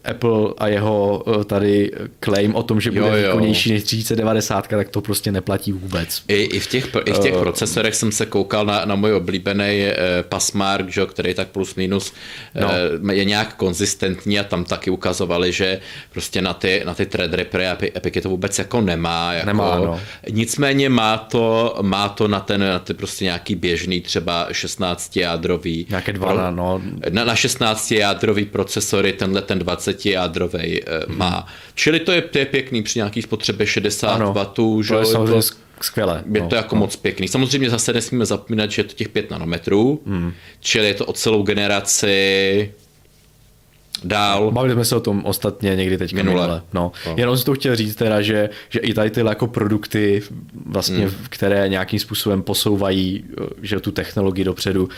Apple a jeho tady claim o tom, že bude výkonnější než 3090, tak to prostě neplatí vůbec. I v těch procesorech jsem se koukal na můj oblíbený Passmark, který tak plus minus je nějak konzistentní, a tam taky ukazovali, že prostě na ty Threadrippery a Epicy to vůbec jako nemá. Nicméně má to na ty prostě nějaký běžný třeba 16 jádrový. Nějaké 12, na 16 jádrový procesory tenhle ten 20 jádrový má. Čili to je pěkný při nějaký spotřebě 60 W, že to je skvělé. Je to jako moc pěkný. Samozřejmě zase nesmíme zapomínat, že je to těch 5 nanometrů, čili je to o celou generaci dál. Bavili jsme se o tom ostatně někdy teďka minule. Jenom jsem to chtěl říct teda, že i tady tyhle jako produkty vlastně, které nějakým způsobem posouvají, že tu technologii dopředu,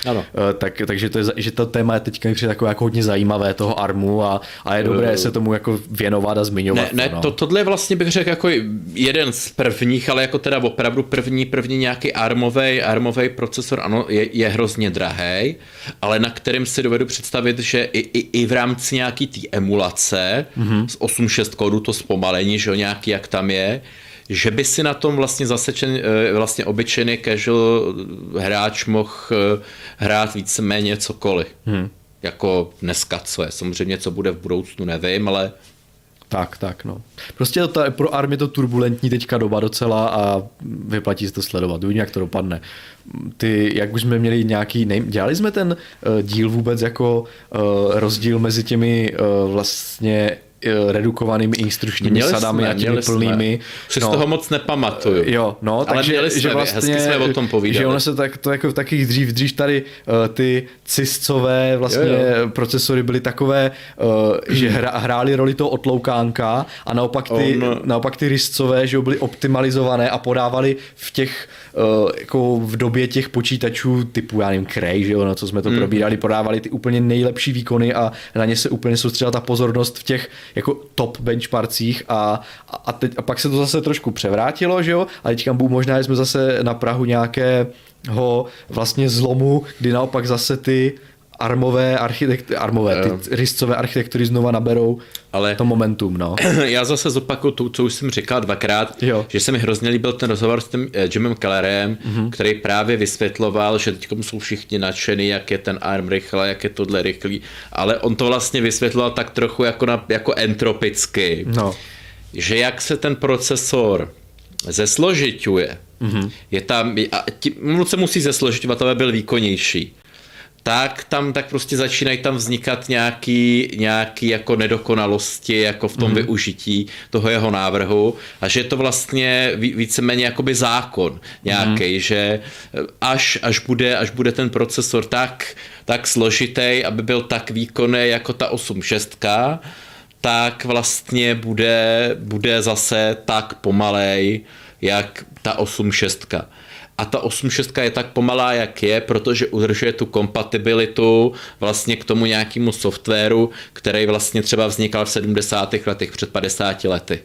takže to je, že to téma je teďka takové jako hodně zajímavé toho ARMu a je dobré se tomu jako věnovat a zmiňovat. Ne, tohle vlastně bych řekl jako jeden z prvních, ale jako teda opravdu první nějaký ARMový procesor, ano, je hrozně drahý, ale na kterém si dovedu představit, že i v rámci nějaký tý emulace z 8.6 kódu, to zpomalení, že jo, nějaký jak tam je, že by si na tom vlastně zasečen, vlastně obyčejný casual hráč mohl hrát víceméně cokoliv. Jako dneska, co je. Samozřejmě, co bude v budoucnu, nevím, ale... Tak. Prostě pro ARM je to turbulentní teďka doba docela a vyplatí se to sledovat. Uvidíme, jak to dopadne. Jak už jsme měli dělali jsme ten díl vůbec jako rozdíl mezi těmi vlastně redukovanými instrukčními sadami a těmi plnými. Přes toho moc nepamatuju. Ale takže, měli jsme, že vlastně, hezky jsme o tom povídali. Že ono se to jako taky dřív tady ty ciscové vlastně procesory byly takové, že hrály roli toho otloukánka, a naopak ty riscové, že byly optimalizované a podávaly v těch jako v době těch počítačů typu, já nevím, Cray, že jo, na co jsme to probírali, podávali ty úplně nejlepší výkony a na ně se úplně soustředila ta pozornost v těch jako top benchmarkcích a pak se to zase trošku převrátilo, že jo, a teďka možná jsme zase na prahu nějakého vlastně zlomu, kdy naopak zase ty RISCové architektury znova naberou ale to momentum, no. Já zase zopakuju to, co už jsem říkal dvakrát, jo. Že se mi hrozně líbil ten rozhovor s tím Jimem Kellerem, který právě vysvětloval, že teď jsou všichni nadšený, jak je ten ARM rychle, jak je tohle rychlý, ale on to vlastně vysvětloval tak trochu jako entropicky, no. Že jak se ten procesor zesložiťuje, je tam, on se musí zesložiťovat, aby byl výkonnější. Tak prostě začínají tam vznikat nějaký jako nedokonalosti jako v tom využití toho jeho návrhu a že je to vlastně víceméně jakoby zákon nějaký, že až bude ten procesor tak složitý, aby byl tak výkonný jako ta 86, tak vlastně bude zase tak pomalej jak ta 86. A ta 86 je tak pomalá, jak je, protože udržuje tu kompatibilitu vlastně k tomu nějakému softwaru, který vlastně třeba vznikal v 70. letech, před 50 lety.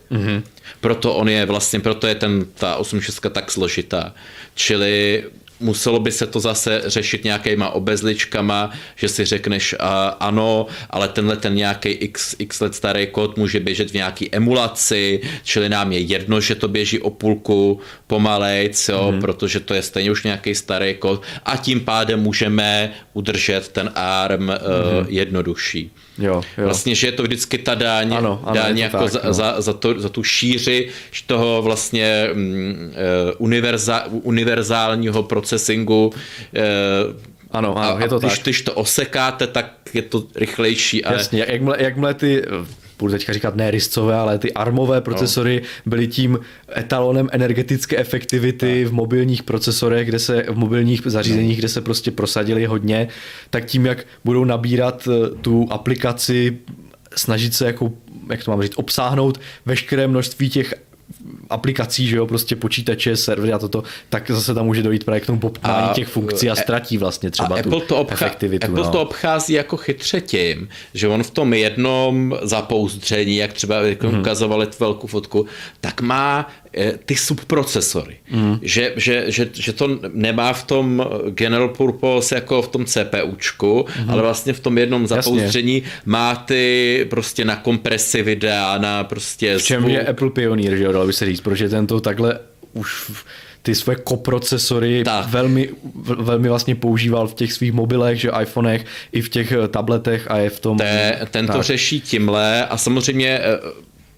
Proto on je vlastně, ta 86 tak složitá. Čili muselo by se to zase řešit nějakýma obezličkama, že si řekneš ano, ale tenhle ten nějaký x let starý kód může běžet v nějaký emulaci, čili nám je jedno, že to běží o půlku pomalejc, jo, protože to je stejně už nějaký starý kód a tím pádem můžeme udržet ten ARM jednodušší. Jo. Vlastně, že je to vždycky ta daň, za tu šíři toho vlastně univerzálního procesingu. Ano, je to tak. Když to osekáte, tak je to rychlejší. Ale... Jasně, jakmile ty... budu teďka říkat ne RISCové, ale ty armové procesory byly tím etalonem energetické efektivity v mobilních procesorech, v mobilních zařízeních, kde se prostě prosadili hodně, tak tím, jak budou nabírat tu aplikaci, snažit se, obsáhnout veškeré množství těch aplikací, že jo, prostě počítače, servery a toto, tak zase tam může dojít právě k tomu poptání těch funkcí a ztratí vlastně třeba tu efektivitu. Apple to obchází jako chytře tím, že on v tom jednom zapouzdření, jak třeba ukazovali tu velkou fotku, tak má ty subprocesory. Že to nemá v tom general purpose jako v tom CPUčku, ale vlastně v tom jednom zapouzdření má ty prostě na kompresi videa, na prostě zvuk. V čem je Apple pionýr, že jo, dalo by se říct, protože tento takhle už ty své koprocesory velmi vlastně používal v těch svých mobilech, že iPhonech, i v těch tabletech a je v tom... Tento řeší tímhle a samozřejmě...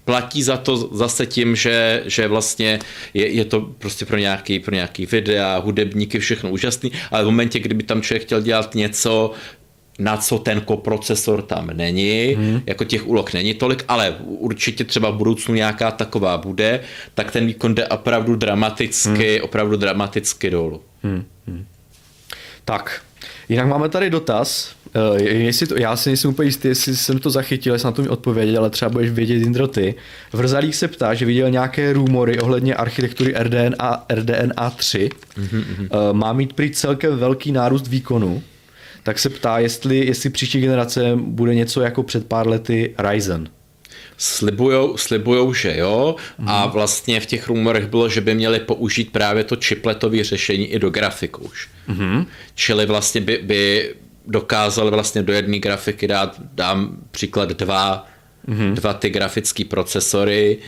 Platí za to zase tím, že vlastně je to prostě pro nějaký videa, hudebníky, všechno úžasný, ale v momentě, kdyby tam člověk chtěl dělat něco, na co ten koprocesor tam není, jako těch úloh není tolik, ale určitě třeba v budoucnu nějaká taková bude, tak ten výkon jde opravdu dramaticky dolů. Tak, jinak máme tady dotaz, já si nejsem úplně jistý, jestli jsem to zachytil, jestli na to mi odpověděl, ale třeba budeš vědět, Jindro, ty. Vrzalík se ptá, že viděl nějaké rumory ohledně architektury RDNA 3. Má mít prý celkem velký nárůst výkonu, tak se ptá, jestli příští generace bude něco jako před pár lety Ryzen. Slibujou, že jo, a vlastně v těch rumorech bylo, že by měli použít právě to chipletové řešení i do grafiku už. Čili vlastně by dokázali vlastně do jedné grafiky dám příklad dva ty grafické procesory,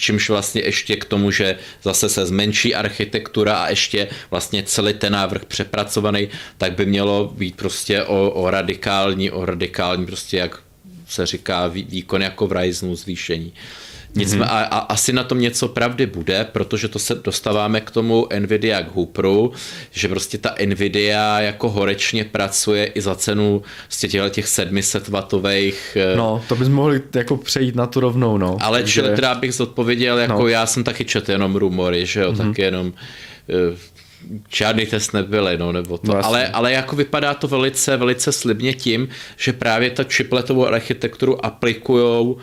čímž vlastně ještě k tomu, že zase se zmenší architektura a ještě vlastně celý ten návrh přepracovaný, tak by mělo být prostě o radikální prostě jak se říká výkon jako v Ryzenu zvýšení. Nicméně asi na tom něco pravdy bude, protože to se dostáváme k tomu NVIDIA k Hopperu, že prostě ta NVIDIA jako horečně pracuje i za cenu z těch 700W. No, to bychom mohli jako přejít na to rovnou, no. Ale čili teda bych zodpověděl, já jsem taky četl jenom rumory, že jo, tak jenom... Žádný test nebyly, no, nebo to. No, ale jako vypadá to velice, velice slibně tím, že právě ta chipletovou architekturu aplikujou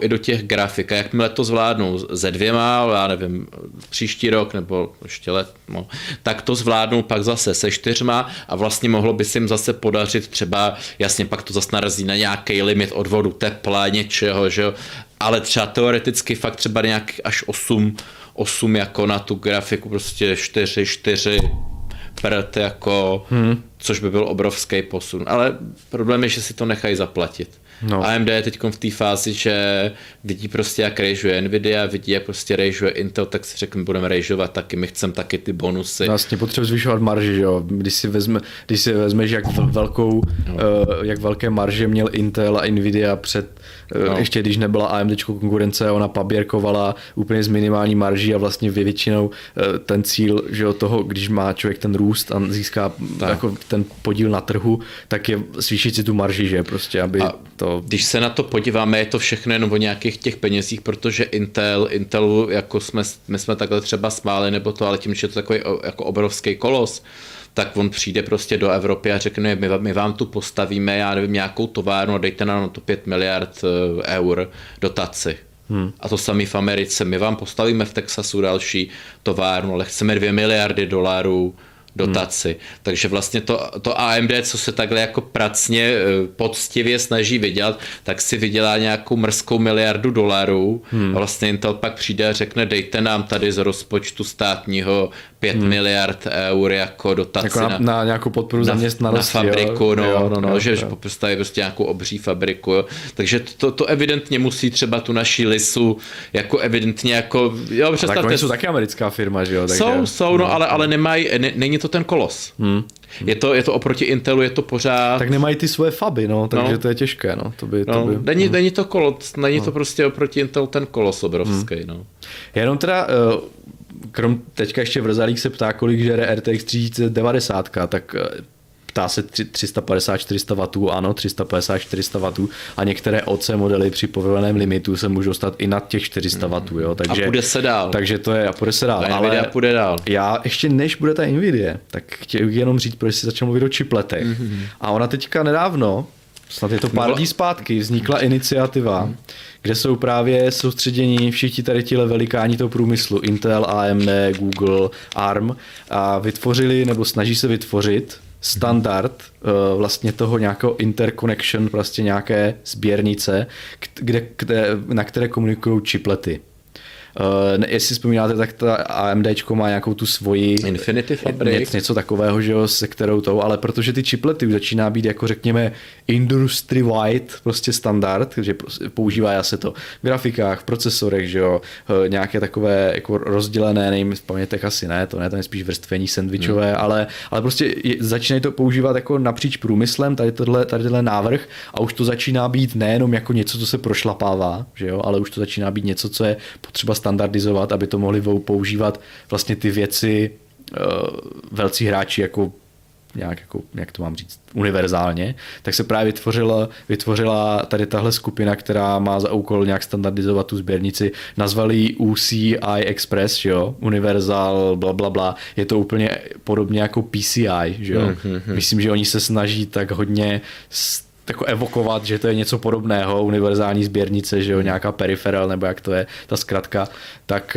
i do těch grafik. A jakmile to zvládnou ze dvěma, já nevím, příští rok nebo ještě let, no, tak to zvládnou pak zase se 4 a vlastně mohlo by se jim zase podařit třeba, jasně pak to zase narazí na nějaký limit odvodu tepla, něčeho, že jo, ale třeba teoreticky fakt třeba nějak až 8 jako na tu grafiku, prostě 4, prd, jako, což by byl obrovský posun. Ale problém je, že si to nechají zaplatit. No. AMD je teď v té fázi, že vidí prostě, jak rageuje NVIDIA, vidí, jak prostě rageuje Intel, tak si řekne, budeme rageovat taky, my chceme taky ty bonusy. Vlastně potřebuje zvyšovat marži, že jo? Když si vezmeš, jak velké marže měl Intel a NVIDIA před, ještě když nebyla AMDčko konkurence, ona paběrkovala úplně z minimální marží a vlastně většinou ten cíl, že jo, toho, když má člověk ten růst a získá jako ten podíl na trhu, tak je zvýšit si tu marži, že prostě, aby... Když se na to podíváme, je to všechno jenom o nějakých těch penězích, protože Intelu, jako my jsme takhle třeba smáli, nebo to, ale tím, že je to takový jako obrovský kolos, tak on přijde prostě do Evropy a řekne, my vám tu postavíme, já nevím, nějakou továrnu a dejte nám na to 5 miliard eur dotaci. A to samý v Americe, my vám postavíme v Texasu další továrnu, ale chceme 2 miliardy dolarů dotaci. Takže vlastně to AMD, co se takhle jako pracně poctivě snaží vydělat, tak si vydělá nějakou mrzkou miliardu dolarů. A vlastně Intel pak přijde a řekne, dejte nám tady z rozpočtu státního 5 miliard eur jako dotaci. Jako na nějakou podporu zaměstnanosti. Na fabriku, jo? Že postaví prostě nějakou obří fabriku. Jo? Takže to evidentně musí třeba tu naši Lisu jako evidentně jako... Jo, tak oni jsou taky americká firma, že jo? Takže, ale nemají... Není to ten kolos. Je to oproti Intelu, je to pořád... Tak nemají ty svoje faby, takže to je těžké. Není to kolos, není to prostě oproti Intelu ten kolos obrovský. Jenom teda, krom teďka ještě Vrzalík se ptá, kolik žere RTX 3090, tak ptá se 350-400 W, ano, 350-400 W a některé OC modely při povoleném limitu se můžou stát i nad těch 400 W, jo, takže... A půjde se dál. Takže to je, a půjde se dál. NVIDIA půjde dál. Já ještě než bude ta NVIDIA, tak chtěl jenom říct, proč si začal mluvit o chipletech. A ona teďka nedávno, snad je to pár dní zpátky, vznikla iniciativa, kde jsou právě soustředění všichni tady tíhle velikáni toho průmyslu, Intel, AMD, Google, ARM, a vytvořili, nebo snaží se vytvořit standard vlastně toho nějakého interconnection, prostě nějaké sběrnice, na které komunikují čiplety. Jestli vzpomínáte, tak ta AMDčko má nějakou tu svoji Infinity Fabric. Něco takového, že jo, se kterou tou, ale protože ty čiplety už začíná být jako řekněme industry-wide prostě standard, že používá se to v grafikách, v procesorech, že jo, nějaké takové jako rozdělené, nevím, v pamětech asi ne, to ne, tam je spíš vrstvení sandvičové, ale prostě začínají to používat jako napříč průmyslem, tady tenhle návrh, a už to začíná být nejenom jako něco, co se prošlapává, že jo, ale už to začíná být něco, co je potřeba standardizovat, aby to mohli používat vlastně ty věci velcí hráči jako, jak to mám říct, univerzálně, tak se právě vytvořila tady tahle skupina, která má za úkol nějak standardizovat tu sběrnici. Nazvali ji UCI Express, že jo, univerzál, blablabla, je to úplně podobně jako PCI, že jo. Myslím, že oni se snaží tak hodně jako evokovat, že to je něco podobného, univerzální sběrnice, že jo, nějaká peripheral, nebo jak to je, ta zkratka, tak...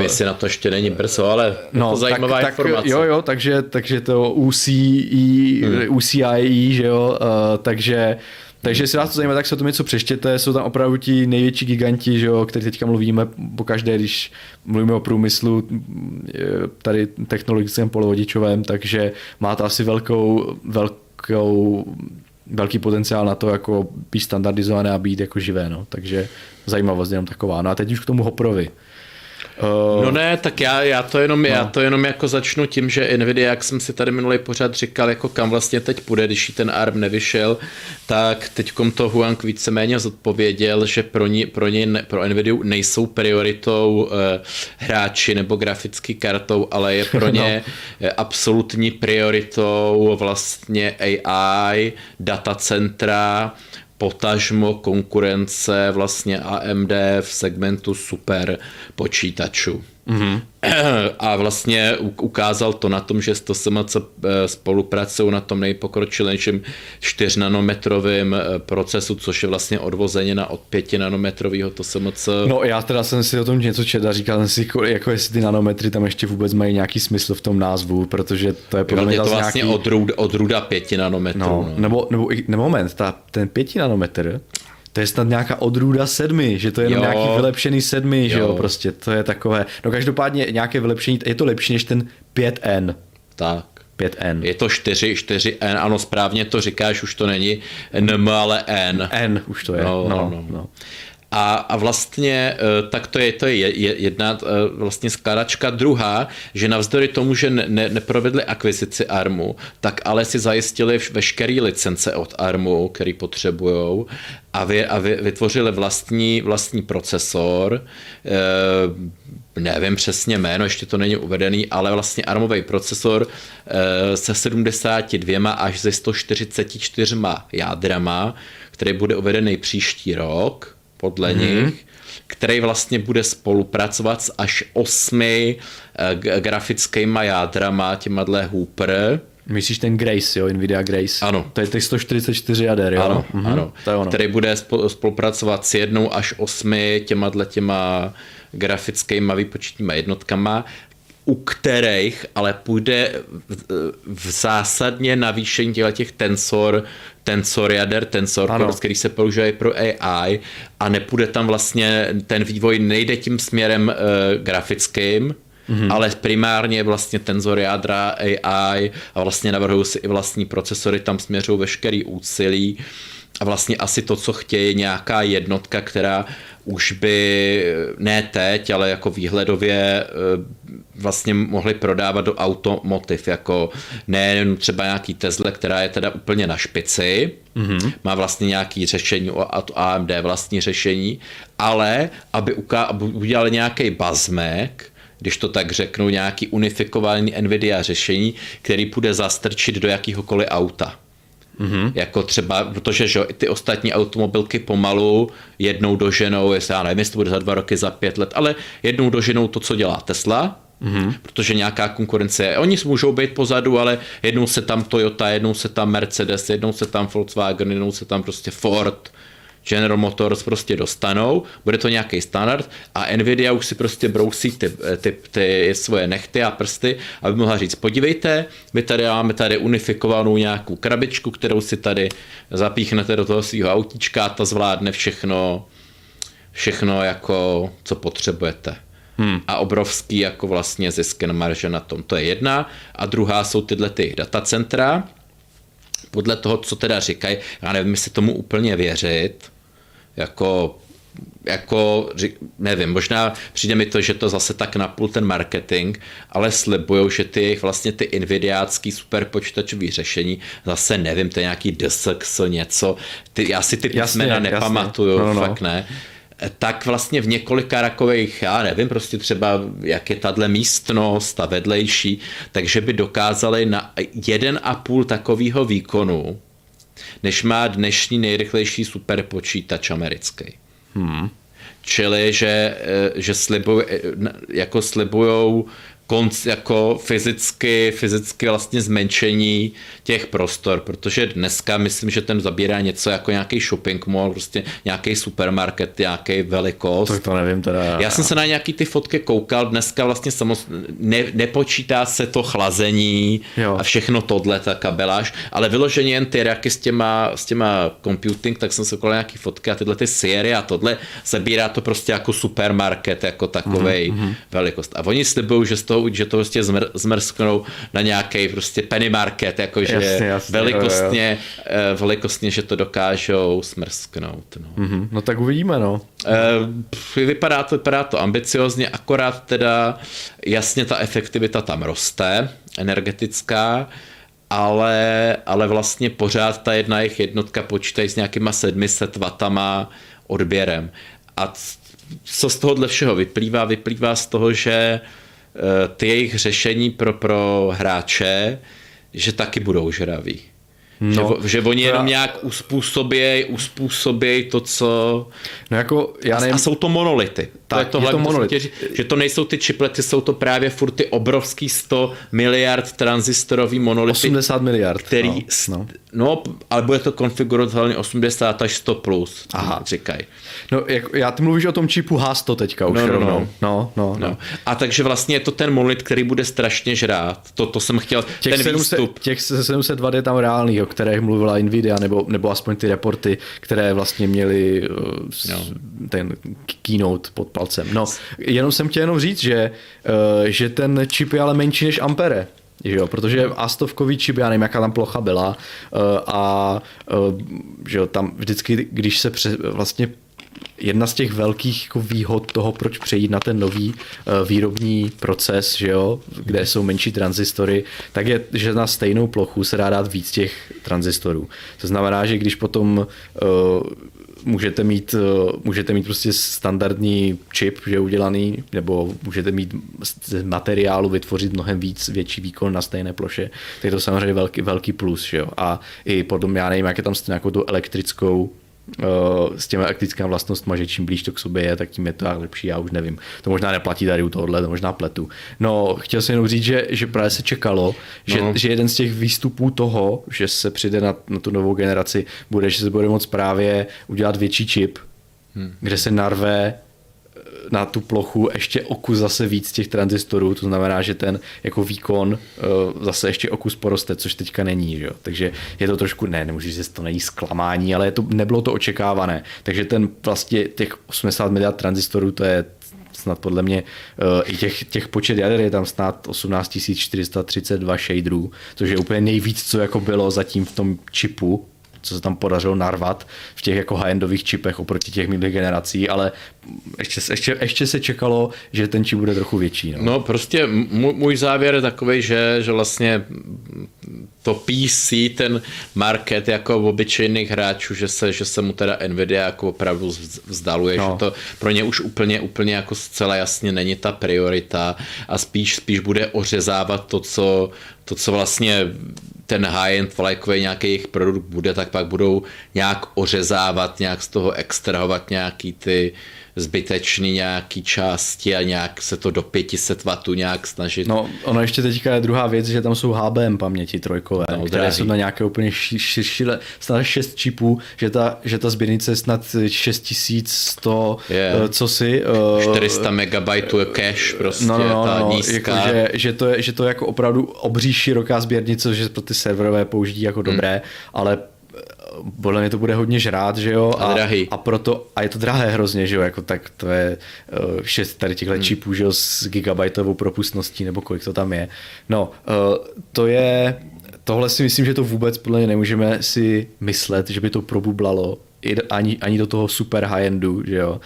Jestli na to ještě není brzo, ale to zajímavá tak, informace. Jo, takže to UCI, že jo, takže jestli vás to zajímá, tak se o tom něco přečtěte, jsou tam opravdu ti největší giganti, že jo, který teďka mluvíme pokaždé, když mluvíme o průmyslu tady technologickém polovodičovém, takže má to asi velký potenciál na to jako být standardizované a být jako živé, takže zajímavost jenom taková. No a teď už k tomu Hopperovi. Já to jenom jako začnu tím, že NVIDIA, jak jsem si tady minulý pořád říkal, jako kam vlastně teď půjde, když jí ten ARM nevyšel, tak teďkom to Huang víceméně zodpověděl, že pro NVIDIA nejsou prioritou hráči nebo grafický kartou, ale je pro ně absolutní prioritou vlastně AI, datacentra, potažmo konkurence vlastně AMD v segmentu super počítačů. A vlastně ukázal to na tom, že s TSMC spolupracují na tom nejpokročilejším 4-nanometrovým procesu, což je vlastně odvozenina od 5-nanometrového TSMC. No já teda jsem si o tom něco četl a říkal jsem si, jako jestli ty nanometry tam ještě vůbec mají nějaký smysl v tom názvu, protože to je podle mě to vlastně nějaký... odrůda 5 nanometrů. Ten 5 nanometr, to je snad nějaká odrůda 7, že to je jenom nějaký vylepšený 7, že jo, prostě to je takové, no každopádně nějaké vylepšení, je to lepší než ten 5N. Tak. 5N. Je to 4N, ano, správně to říkáš, už to není NM, ale N. N už to je, no. A vlastně tak to je jedna vlastně skládačka. Druhá, že navzdory tomu, že neprovedli akvizici ARMu, tak ale si zajistili veškerý licence od ARMu, který potřebujou, a vytvořili vlastní procesor, nevím přesně jméno, ještě to není uvedený, ale vlastně ARMový procesor se 72 až ze 144 jádrama, který bude uvedený příští rok, podle nich, který vlastně bude spolupracovat s až 8 grafickýma jádrama, těma dle Hopper. Myslíš ten Grace, jo? NVIDIA Grace. Ano. To je těch 144 jader, jo? Ano, ano. To je ono. Který bude spolupracovat s 1 až 8 těma grafickýma výpočetníma jednotkama, u kterých ale půjde v zásadně navýšení těch tensor jader, který se používají pro AI, a nepůjde tam vlastně, ten vývoj nejde tím směrem grafickým, ale primárně vlastně tensor jádra, AI, a vlastně navrhují si i vlastní procesory, tam směřují veškerý úsilí. A vlastně asi to, co chtějí, nějaká jednotka, která už by, ne teď, ale jako výhledově vlastně mohli prodávat do automotiv, jako ne třeba nějaký Tesla, která je teda úplně na špici, má vlastně nějaký řešení, AMD vlastní řešení, ale aby udělali nějaký bazmek, když to tak řeknu, nějaký unifikovaný NVIDIA řešení, který půjde zastrčit do jakýhokoliv auta. Jako třeba, protože že, ty ostatní automobilky pomalu jednou doženou, já nevím, jestli to bude za 2 roky, za 5 let, ale jednou doženou to, co dělá Tesla, protože nějaká konkurence je. Oni můžou být pozadu, ale jednou se tam Toyota, jednou se tam Mercedes, jednou se tam Volkswagen, jednou se tam prostě Ford, General Motors prostě dostanou, bude to nějaký standard, a NVIDIA už si prostě brousí ty svoje nechty a prsty, aby mohla říct, podívejte, my tady máme tady unifikovanou nějakou krabičku, kterou si tady zapíchnete do toho svého autíčka, a ta zvládne všechno jako, co potřebujete. A obrovský jako vlastně zisk na marže na tom, to je jedna. A druhá jsou tyhle ty datacentra. Podle toho, co teda říkají, já nevím, jestli tomu úplně věřit, jako nevím, možná přijde mi to, že to zase tak napůl ten marketing, ale slibujou, že ty vlastně ty NVIDIácký superpočítačový řešení, zase nevím, to je nějaký DSX něco, já si ty písmena nepamatuju, fakt ne. Tak vlastně v několika rakových, já nevím, prostě třeba, jak je tato místnost a vedlejší, takže by dokázali na 1,5 takového výkonu, než má dnešní nejrychlejší superpočítač americký. Čili, že slibujou jako fyzicky vlastně zmenšení těch prostor, protože dneska myslím, že ten zabírá něco jako nějaký shopping mall, prostě nějaký supermarket, nějaký velikost. Tak to nevím teda. Já jsem se na nějaký ty fotky koukal, dneska vlastně nepočítá se to chlazení, jo, a všechno tohle, ta kabeláž, ale vyloženě jen ty raky s těma computing, tak jsem se koukal nějaký fotky, a tyhle ty série a tohle, zabírá to prostě jako supermarket, jako takovej velikost. A oni slibují, že to prostě zmrsknou na nějaký prostě penny market, jakože velikostně, že to dokážou smrsknout. No, no tak uvidíme, no. Vypadá to ambiciozně, akorát teda jasně ta efektivita tam roste, energetická, ale vlastně pořád ta jedna jejich jednotka počítají s nějakýma 700 watama odběrem. A co z tohohle všeho vyplývá? Vyplývá z toho, že ty jejich řešení pro hráče, že taky budou žraví. No, že oni jenom nějak uspůsobějí to, co... No jako, já nevím... A jsou to monolity. Že to nejsou ty čiplety, jsou to právě furt ty obrovský 100 miliard transistorový monolity. 80 miliard. Který... No, ale bude to konfigurovatelně 80 až 100 plus. Aha. Říkají. No, já ty mluvíš o tom čipu H100 teďka už rovnou. No. A takže vlastně je to ten monolit, který bude strašně žrát. To jsem chtěl, ten výstup. Těch 720 je tam reálný, o kterých mluvila NVIDIA, nebo aspoň ty reporty, které vlastně měly ten keynote pod palcem. No, jenom jsem chtěl říct, že ten čip je ale menší než ampere. Jo, protože A100kový čip, já nevím, jaká tam plocha byla, a že jo, tam vždycky, když se vlastně jedna z těch velkých jako výhod toho, proč přejít na ten nový výrobní proces, že jo, kde jsou menší tranzistory, tak je, že na stejnou plochu se dá dát víc těch tranzistorů. To znamená, že když potom můžete mít prostě standardní čip, že udělaný, nebo můžete mít z materiálu vytvořit mnohem víc větší výkon na stejné ploše, tak je to samozřejmě velký plus, že jo. A i potom, já nevím, jak je tam s nějakou tu elektrickou, s těmi elektrickými vlastnostmi, že čím blíž to k sobě je, tak tím je to lepší, já už nevím. To možná neplatí tady u tohohle, to možná pletu. No, chtěl jsem jenom říct, že právě se čekalo, že jeden z těch výstupů toho, že se přijde na tu novou generaci, bude, že se bude moct právě udělat větší čip, kde se narve na tu plochu ještě o kus zase víc těch tranzistorů, to znamená, že ten jako výkon zase ještě o kus poroste, což teďka není, jo? Takže je to trošku, nemůžu říct, to není zklamání, ale nebylo to očekávané, takže ten vlastně těch 80 miliard tranzistorů, to je snad podle mě i těch počet jader je tam snad 18 432 shaderů, což je úplně nejvíc, co jako bylo zatím v tom čipu, co se tam podařilo narvat v těch jako high-endových čipech oproti těch minulých generací, ale ještě se čekalo, že ten čip bude trochu větší. No prostě můj závěr je takovej, že vlastně to PC, ten market jako obyčejných hráčů, že se mu teda Nvidia jako opravdu vzdaluje, no. Že to pro ně už úplně jako zcela jasně není ta priorita a spíš bude ořezávat to, co vlastně ten high-end vlajkový nějaký jejich produkt bude, tak pak budou nějak ořezávat, nějak z toho extrahovat nějaký ty zbytečný nějaký části a nějak se to do 500 W nějak snažit. No, ono ještě teďka je druhá věc, že tam jsou HBM paměti trojkové, no, které jsou na nějaké úplně šířile, snad 6 čipů, že ta sběrnice snad 6100 cosi. 400 MB cache prostě, ta nízká. Jako, že to je jako opravdu obří široká sběrnice, že pro ty serverové použití jako dobré, ale podle mě to bude hodně žrát, že jo, a proto, a je to drahé hrozně, že jo, jako tak to je 6 tady těchto čipů, že jo, s gigabajtovou propustností, nebo kolik to tam je. No, tohle si myslím, že to vůbec podle mě nemůžeme si myslet, že by to probublalo ani do toho super high-endu, že jo.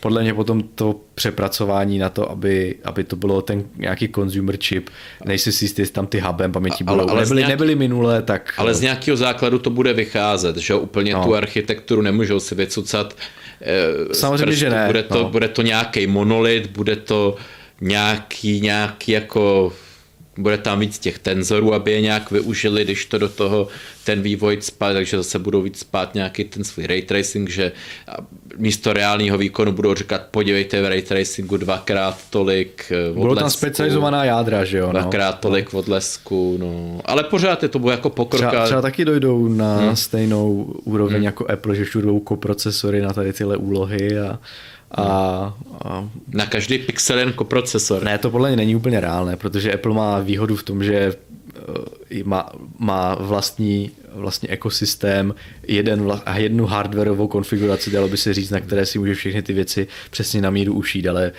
Podle mě potom to přepracování na to, aby to bylo ten nějaký consumer chip, nejsi si jistý, tam ty hubem paměti budou, nebyly minulé, tak... Ale z nějakého základu to bude vycházet, že jo, úplně tu architekturu nemůžou si vycucat. Samozřejmě, že ne. Bude to nějaký monolit, bude to nějaký jako... Bude tam víc těch tenzorů, aby je nějak využili, když to do toho ten vývoj cpát, takže zase budou víc spát nějaký ten svůj ray tracing, že místo reálného výkonu budou říkat, podívejte v ray tracingu dvakrát tolik odlesku. Budou tam specializovaná jádra, že jo? Dvakrát tolik odlesku, no. Ale pořád je to bude jako pokrok. Třeba taky dojdou na stejnou úroveň jako Apple, že študou koprocesory na tady tyhle úlohy a na každý pixel jen koprocesor. Ne, to podle mě není úplně reálné, protože Apple má výhodu v tom, že má vlastní ekosystém, jednu hardwarovou konfiguraci, dalo by se říct, na které si může všechny ty věci přesně na míru ušít, ale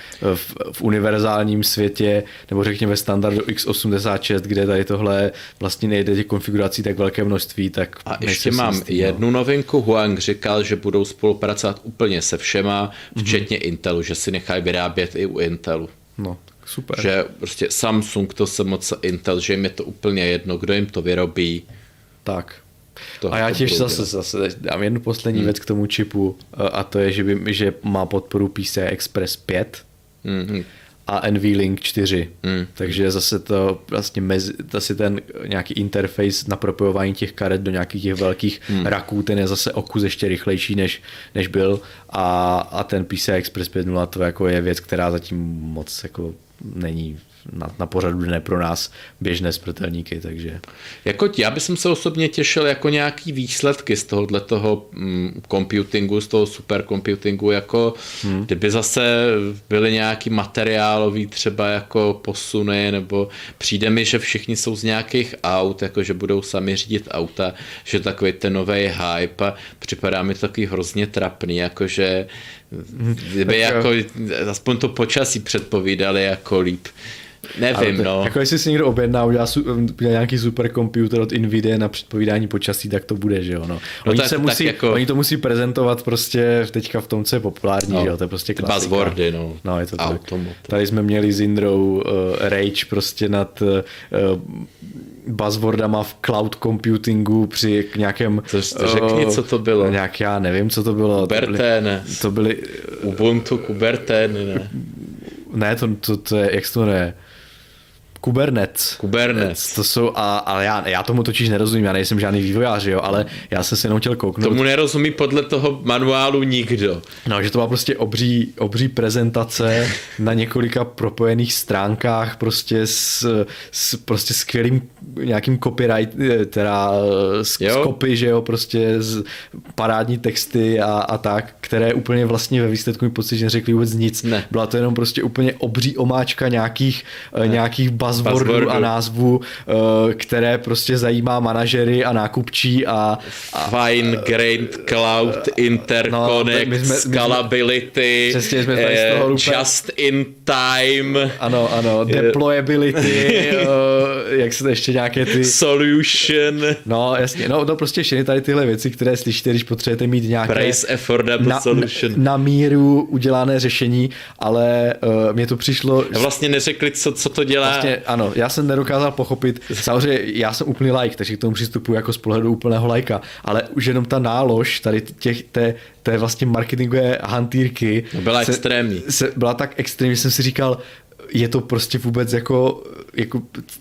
v univerzálním světě, nebo řekněme standardu x86, kde tady tohle vlastně nejde těch konfigurací tak velké množství, tak... A ještě mám jednu novinku, Huang říkal, že budou spolupracovat úplně se všema, včetně Intelu, že si nechají vyrábět i u Intelu. No. Super. Že prostě Samsung, to se moc Intel, že jim je to úplně jedno, kdo jim to vyrobí. Tak. A já ti zase dám jednu poslední věc k tomu čipu, a to je, že má podporu PCI Express 5 a NVLink 4. Takže zase to vlastně zase ten nějaký interface na propojování těch karet do nějakých těch velkých raků, ten je zase o kus ještě rychlejší, než byl, a ten PCI Express 5.0 to jako je věc, která zatím moc jako není na pořadu dne pro nás běžné smrtelníky, takže... Jako já bych se osobně těšil jako nějaký výsledky z tohoto computingu, z toho supercomputingu, jako kdyby zase byly nějaký materiálový třeba jako posuny, nebo přijde mi, že všichni jsou z nějakých aut, jako že budou sami řídit auta, že takový ten nový hype, a připadá mi to takový hrozně trapný, jakože kdyby jako aspoň to počasí předpovídali jako líp. Nevím, to, no. Jako jestli si někdo objedná, udělá nějaký superkomputer od NVIDIA na předpovídání počasí, tak to bude, že jo, no. Oni to musí prezentovat prostě teďka v tom, co je populární, no, že jo, to je prostě klasika. Buzzwordy, no. No, je to tak. Tady jsme měli s Indrou rage prostě nad buzzwordama v cloud computingu při nějakém... Řekni, co to bylo. Nějak já nevím, co to bylo. Kubernetes. To byly... Ubuntu, Kubernetes, ne? Ne, to je, jak se to jmenuje? Kubernetes. To jsou, ale já tomu totiž nerozumím, já nejsem žádný vývojář, jo, ale já jsem si jenom chtěl kouknout. Tomu nerozumí podle toho manuálu nikdo. No, že to má prostě obří prezentace na několika propojených stránkách prostě prostě skvělým nějakým copyright, teda copy, že jo, prostě z parádní texty a tak, které úplně vlastně ve výsledku mi pocit, že neřekli vůbec nic. Ne. Byla to jenom prostě úplně obří omáčka nějakých buzzwordů a názvů, které prostě zajímá manažery a nákupčí a fine grained cloud interconnect, no, scalability, just in time, ano, deployability, jak se to ještě nějaké ty solution, no jasně, no to prostě všechny tady tyhle věci, které slyšíte, když potřebujete mít nějaké price affordable solution, na míru udělané řešení, ale mně to přišlo, vlastně neřekli, co to dělá. Vlastně, ano, já jsem nedokázal pochopit. Samozřejmě já jsem úplný laik, takže k tomu přistupuji jako z pohledu úplného laika, ale už jenom ta nálož tady té vlastně marketingové hantýrky byla extrémní. Byla tak extrémní, že jsem si říkal, je to prostě vůbec jako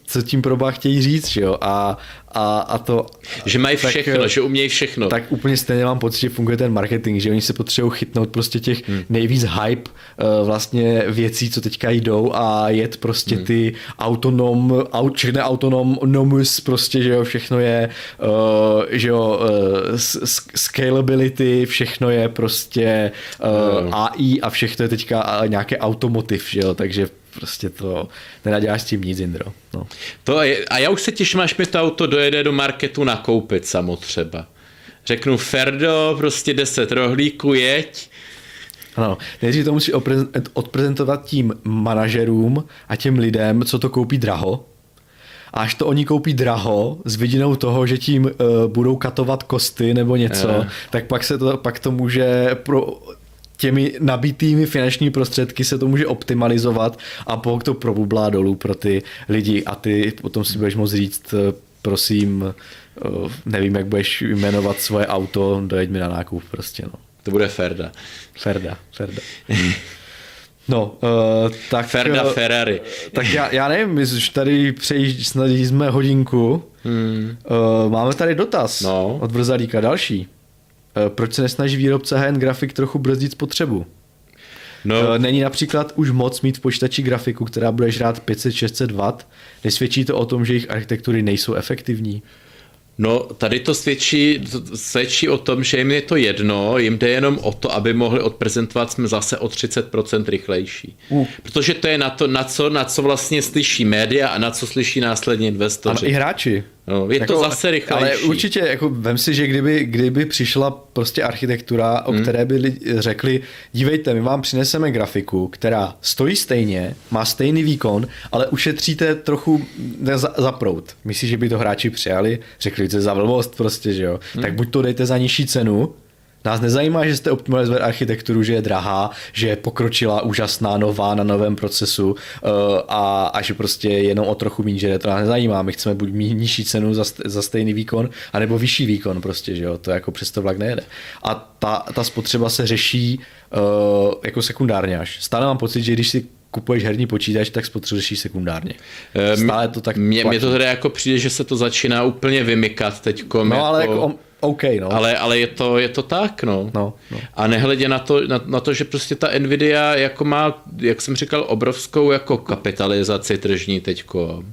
co tím probá chtějí říct, že jo? A to... Že mají všechno, že umějí všechno. Tak úplně stejně mám pocit, že funguje ten marketing, že oni se potřebují chytnout prostě těch nejvíc hype vlastně věcí, co teďka jdou a jet prostě ty všechny autonomous prostě, že jo, všechno je, že jo, scalability, všechno je prostě AI a všechno je teďka nějaké automotiv, že jo, takže prostě to nenaděláš s tím nic, Indro. No. To je, a já už se těším, až mi to auto dojede do marketu nakoupit samo třeba. Řeknu, Ferdo, prostě 10 rohlíků, jeď. Ano, nejdřív to musí odprezentovat tím manažerům a těm lidem, co to koupí draho. A až to oni koupí draho s vidinou toho, že tím budou katovat kosty nebo něco, tak pak to může těmi nabitými finanční prostředky se to může optimalizovat a pokud to probublá dolů pro ty lidi a ty potom si budeš moct říct, prosím, nevím, jak budeš jmenovat svoje auto, dojeď mi na nákup prostě, no. To bude Ferda. Ferda. No, tak... Ferda Ferrari. Tak já nevím, my už tady jsme hodinku. Máme tady dotaz od Brzalíka další. Proč se nesnaží výrobce high-end grafik trochu brzdit spotřebu? No. Není například už moc mít v počítači grafiku, která bude žrát 500-600 W? Nesvědčí to o tom, že jejich architektury nejsou efektivní? No, tady to svědčí o tom, že jim je to jedno, jim jde jenom o to, aby mohli odprezentovat, jsme zase o 30% rychlejší. Protože to je na co vlastně slyší média a na co slyší následně investoři. Ale i hráči. No, je jako, to zase rychlejší. Ale určitě, jako vem si, že kdyby přišla prostě architektura, o které by řekli, dívejte, my vám přineseme grafiku, která stojí stejně, má stejný výkon, ale ušetříte trochu za proud. Myslíš, že by to hráči přijali? Řekli, to je za blbost prostě, že jo. Tak buď to dejte za nižší cenu, nás nezajímá, že jste optimalizovali architekturu, že je drahá, že je pokročilá, úžasná, nová na novém procesu a že prostě jenom o trochu méně žere, to nás nezajímá. My chceme buď nižší cenu za stejný výkon, anebo vyšší výkon prostě, že jo, to jako přes to vlak nejede. A ta spotřeba se řeší jako sekundárně až. Stále mám pocit, že když si kupuješ herní počítač, tak spotřebuješ sekundárně. Stále to tak mě to teda jako přijde, že se to začíná úplně vymykat teďkom. No, ale jako okay, no. Ale je to tak, no. No. A nehledě na to, že prostě ta Nvidia jako má, jak jsem říkal, obrovskou jako kapitalizaci tržní teďko.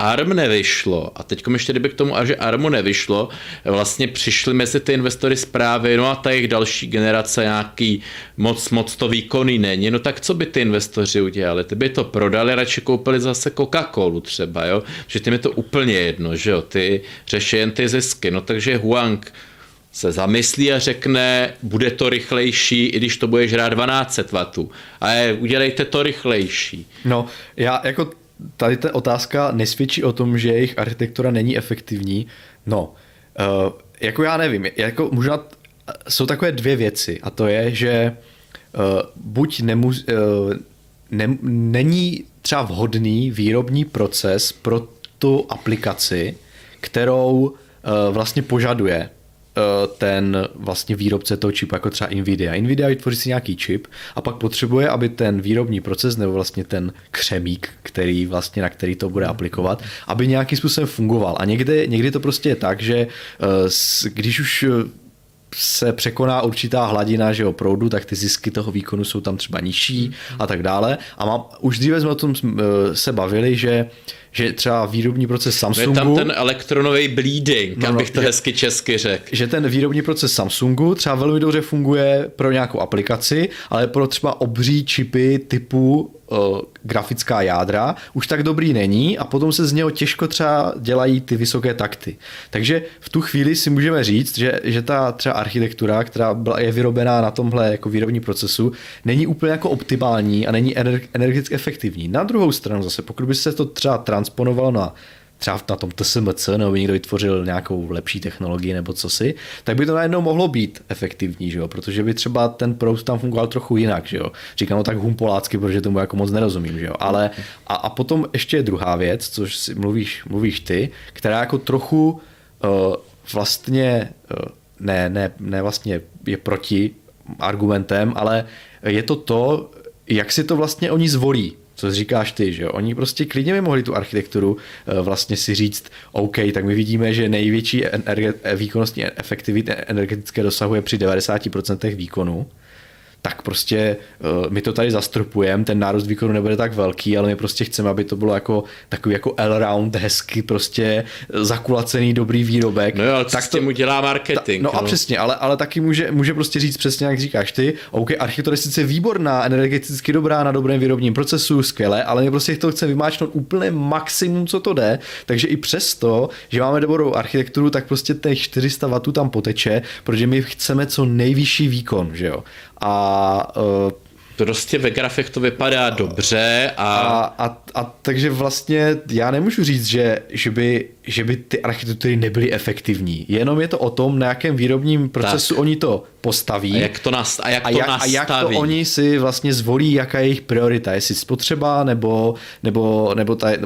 ARM nevyšlo a teďko ještě kdyby k tomu, že ARMu nevyšlo, vlastně přišly mezi ty investory zprávy, no a ta jejich další generace nějaký moc to výkonný není, no tak co by ty investoři udělali? Ty by to prodali, radši koupili zase Coca-Colu třeba, jo? Že tím je to úplně jedno, že jo? Ty řeší jen ty zisky, no takže Huang se zamyslí a řekne, bude to rychlejší, i když to bude žrát 1200 W, ale udělejte to rychlejší. No, já jako tady ta otázka nesvědčí o tom, že jejich architektura není efektivní. No, jako já nevím, jako možná jsou takové dvě věci a to je, že buď není třeba vhodný výrobní proces pro tu aplikaci, kterou vlastně požaduje ten vlastně výrobce toho čipu, jako třeba NVIDIA. NVIDIA vytvoří si nějaký čip a pak potřebuje, aby ten výrobní proces nebo vlastně ten křemík, který vlastně, na který to bude aplikovat, aby nějakým způsobem fungoval. A někdy to prostě je tak, že když už se překoná určitá hladina proudu, tak ty zisky toho výkonu jsou tam třeba nižší a tak dále. A už dříve jsme o tom se bavili, že třeba výrobní proces Samsungu... Je tam ten elektronový bleeding, jak bych to hezky česky řekl. Že ten výrobní proces Samsungu třeba velmi dobře funguje pro nějakou aplikaci, ale pro třeba obří čipy typu grafická jádra už tak dobrý není a potom se z něho těžko třeba dělají ty vysoké takty. Takže v tu chvíli si můžeme říct, že ta třeba architektura, která je vyrobená na tomhle jako výrobní procesu, není úplně jako optimální a není energeticky efektivní. Na druhou stranu zase, pokud by se to třeba transponovalo na třeba na tom TSMC, nebo by někdo vytvořil nějakou lepší technologii nebo cosi, tak by to najednou mohlo být efektivní, že jo? Protože by třeba ten proud tam fungoval trochu jinak. Že jo? Říkám to tak humpolácky, protože tomu jako moc nerozumím. Že jo? Ale, a potom ještě je druhá věc, což si mluvíš ty, která jako trochu vlastně ne vlastně je proti argumentem, ale je to, jak si to vlastně oni zvolí. Co říkáš ty, že jo? Oni prostě klidně by mohli tu architekturu vlastně si říct, OK, tak my vidíme, že největší výkonnostní efektivity energetické dosahuje při 90% výkonu, tak prostě my to tady zastropujeme, ten nárůst výkonu nebude tak velký, ale my prostě chceme, aby to bylo jako takový jako allround, hezky prostě zakulacený dobrý výrobek. No jo, ale tak s tím udělá marketing. No a přesně, ale taky může prostě říct přesně, jak říkáš ty, OK, architektura je sice výborná, energeticky dobrá, na dobrém výrobním procesu, skvěle, ale my prostě to chceme vymáčknout úplně maximum, co to jde, takže i přesto, že máme dobrou architekturu, tak prostě těch 400 W tam poteče, protože my chceme co nejvyšší výkon, že jo. A prostě ve grafech to vypadá dobře a takže vlastně já nemůžu říct, že by ty architektury nebyly efektivní. Jenom je to o tom, na jakém výrobním procesu tak oni to postaví. A jak to nastaví. A jak to oni si vlastně zvolí, jaká je jejich priorita. Jestli spotřeba nebo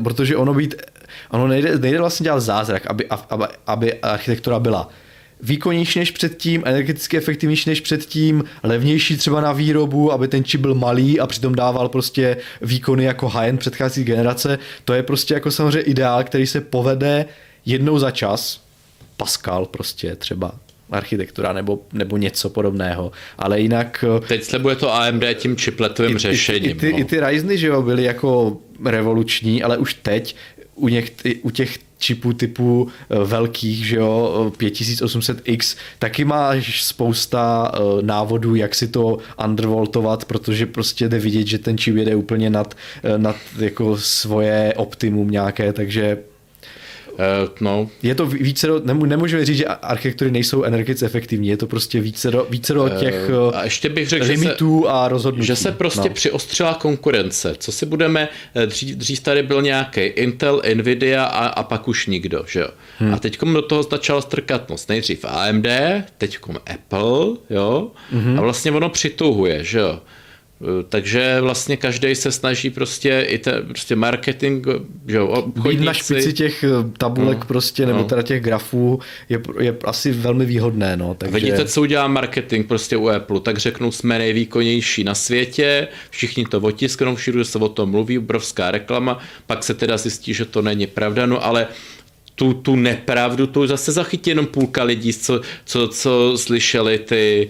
protože ono nejde vlastně dělat zázrak, aby architektura byla výkonnější než předtím, energeticky efektivnější než předtím, levnější třeba na výrobu, aby ten čip byl malý a přitom dával prostě výkony jako high-end předchází generace. To je prostě jako samozřejmě ideál, který se povede jednou za čas. Pascal prostě třeba architektura nebo něco podobného, ale jinak... Teď slibuje to AMD tím chipletovým řešením. I ty Ryzeny, že jo, byly jako revoluční, ale už teď u těch čipů typu velkých, že jo, 5800X, taky máš spousta návodů, jak si to undervoltovat, protože prostě jde vidět, že ten čip jede úplně nad jako svoje optimum nějaké, takže no. Je to vícero, nemůžeme říct, že architektury nejsou energeticky efektivní, je to prostě vícero těch a ještě bych řekl, limitů a rozhodnutí. Že se prostě přiostřila konkurence. Co si budeme, dřív tady byl nějaký Intel, NVIDIA a pak už nikdo, že jo. A teďkom do toho začal strkat moc. Nejdřív AMD, teďkom Apple, jo. A vlastně ono přituhuje, že jo. Takže vlastně každý se snaží prostě i prostě marketing, že jo, obchodníci. Být na špici těch tabulek prostě, nebo teda těch grafů je asi velmi výhodné, no. Takže... Vidíte, co udělá marketing prostě u Apple, tak řeknou, jsme nejvýkonnější na světě, všichni to otisknou, všude se o tom mluví, obrovská reklama, pak se teda zjistí, že to není pravda, no ale tu nepravdu, to zase zachytí jenom půlka lidí, co slyšeli ty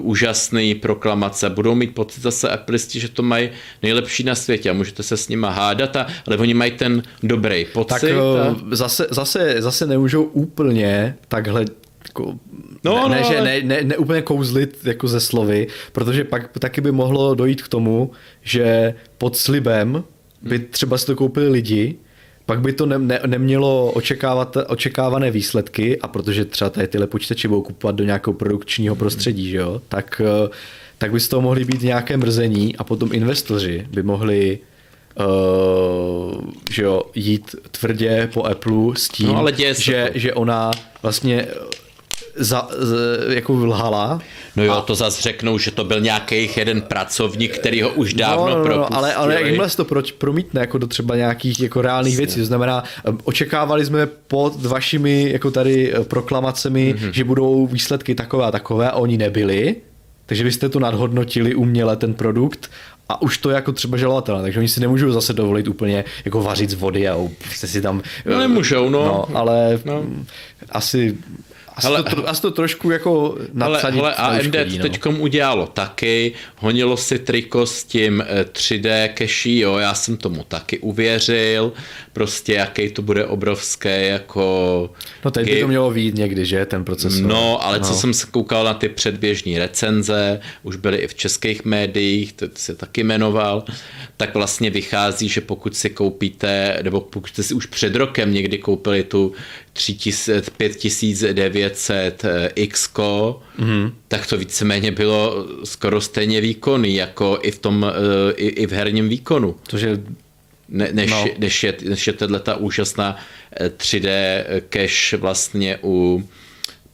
úžasné proklamace. Budou mít pocit zase Appleisti, že to mají nejlepší na světě a můžete se s nima hádat, ale oni mají ten dobrý pocit. Tak zase nemůžou úplně takhle úplně kouzlit jako ze slovy, protože pak taky by mohlo dojít k tomu, že pod slibem by třeba si to koupili lidi, pak by to nemělo očekávané výsledky a protože třeba tady tyhle počítače budou kupovat do nějakého produkčního prostředí, že jo, tak by z toho mohly být nějaké mrzení a potom investoři by mohli že jo, jít tvrdě po Appleu s tím, no, že ona vlastně jako lhala. No jo, to zase řeknou, že to byl nějaký jeden pracovník, který ho už dávno propustili. Ale jakmile se to promítne jako do třeba nějakých jako reálných věcí, to znamená, očekávali jsme pod vašimi jako tady proklamacemi, že budou výsledky takové a takové, a oni nebyli, takže vy jste to nadhodnotili uměle ten produkt a už to je jako třeba žalovatelné, takže oni si nemůžou zase dovolit úplně jako vařit z vody a prostě si tam... No nemůžou, ale Asi to trošku jako nadsadit. Ale AMD to teďkom udělalo taky, honilo si triko s tím 3D cache, jo, já jsem tomu taky uvěřil, prostě jaký to bude obrovské jako... No teď by to mělo vyjít někdy, že, ten procesor. No, ale co jsem se koukal na ty předběžní recenze, už byly i v českých médiích, to se taky jmenoval, tak vlastně vychází, že pokud si koupíte, nebo pokud jste si už před rokem někdy koupili tu 5900X, tak to víceméně bylo skoro stejně výkonný, jako i v tom, i v herním výkonu. Cože... Než je tato úžasná 3D cache vlastně u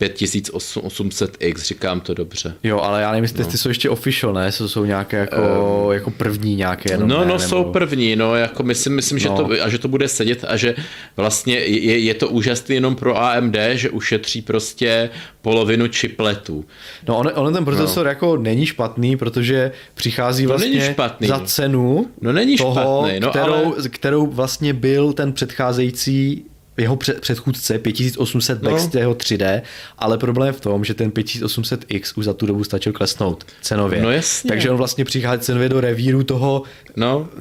5800X, říkám to dobře. Jo, ale já nevím, jestli jsou ještě official, ne? Jsou nějaké jako první nějaké. Jsou první, jako myslím, že že to bude sedět a že vlastně je to úžasný jenom pro AMD, že ušetří prostě polovinu chipletů. No on ten procesor jako není špatný, protože přichází vlastně za cenu toho, kterou vlastně byl ten předcházející jeho předchůdce 5800 Max jeho 3D, ale problém je v tom, že ten 5800X už za tu dobu stačil klesnout cenově. No jasně. Takže on vlastně přichází cenově do revíru toho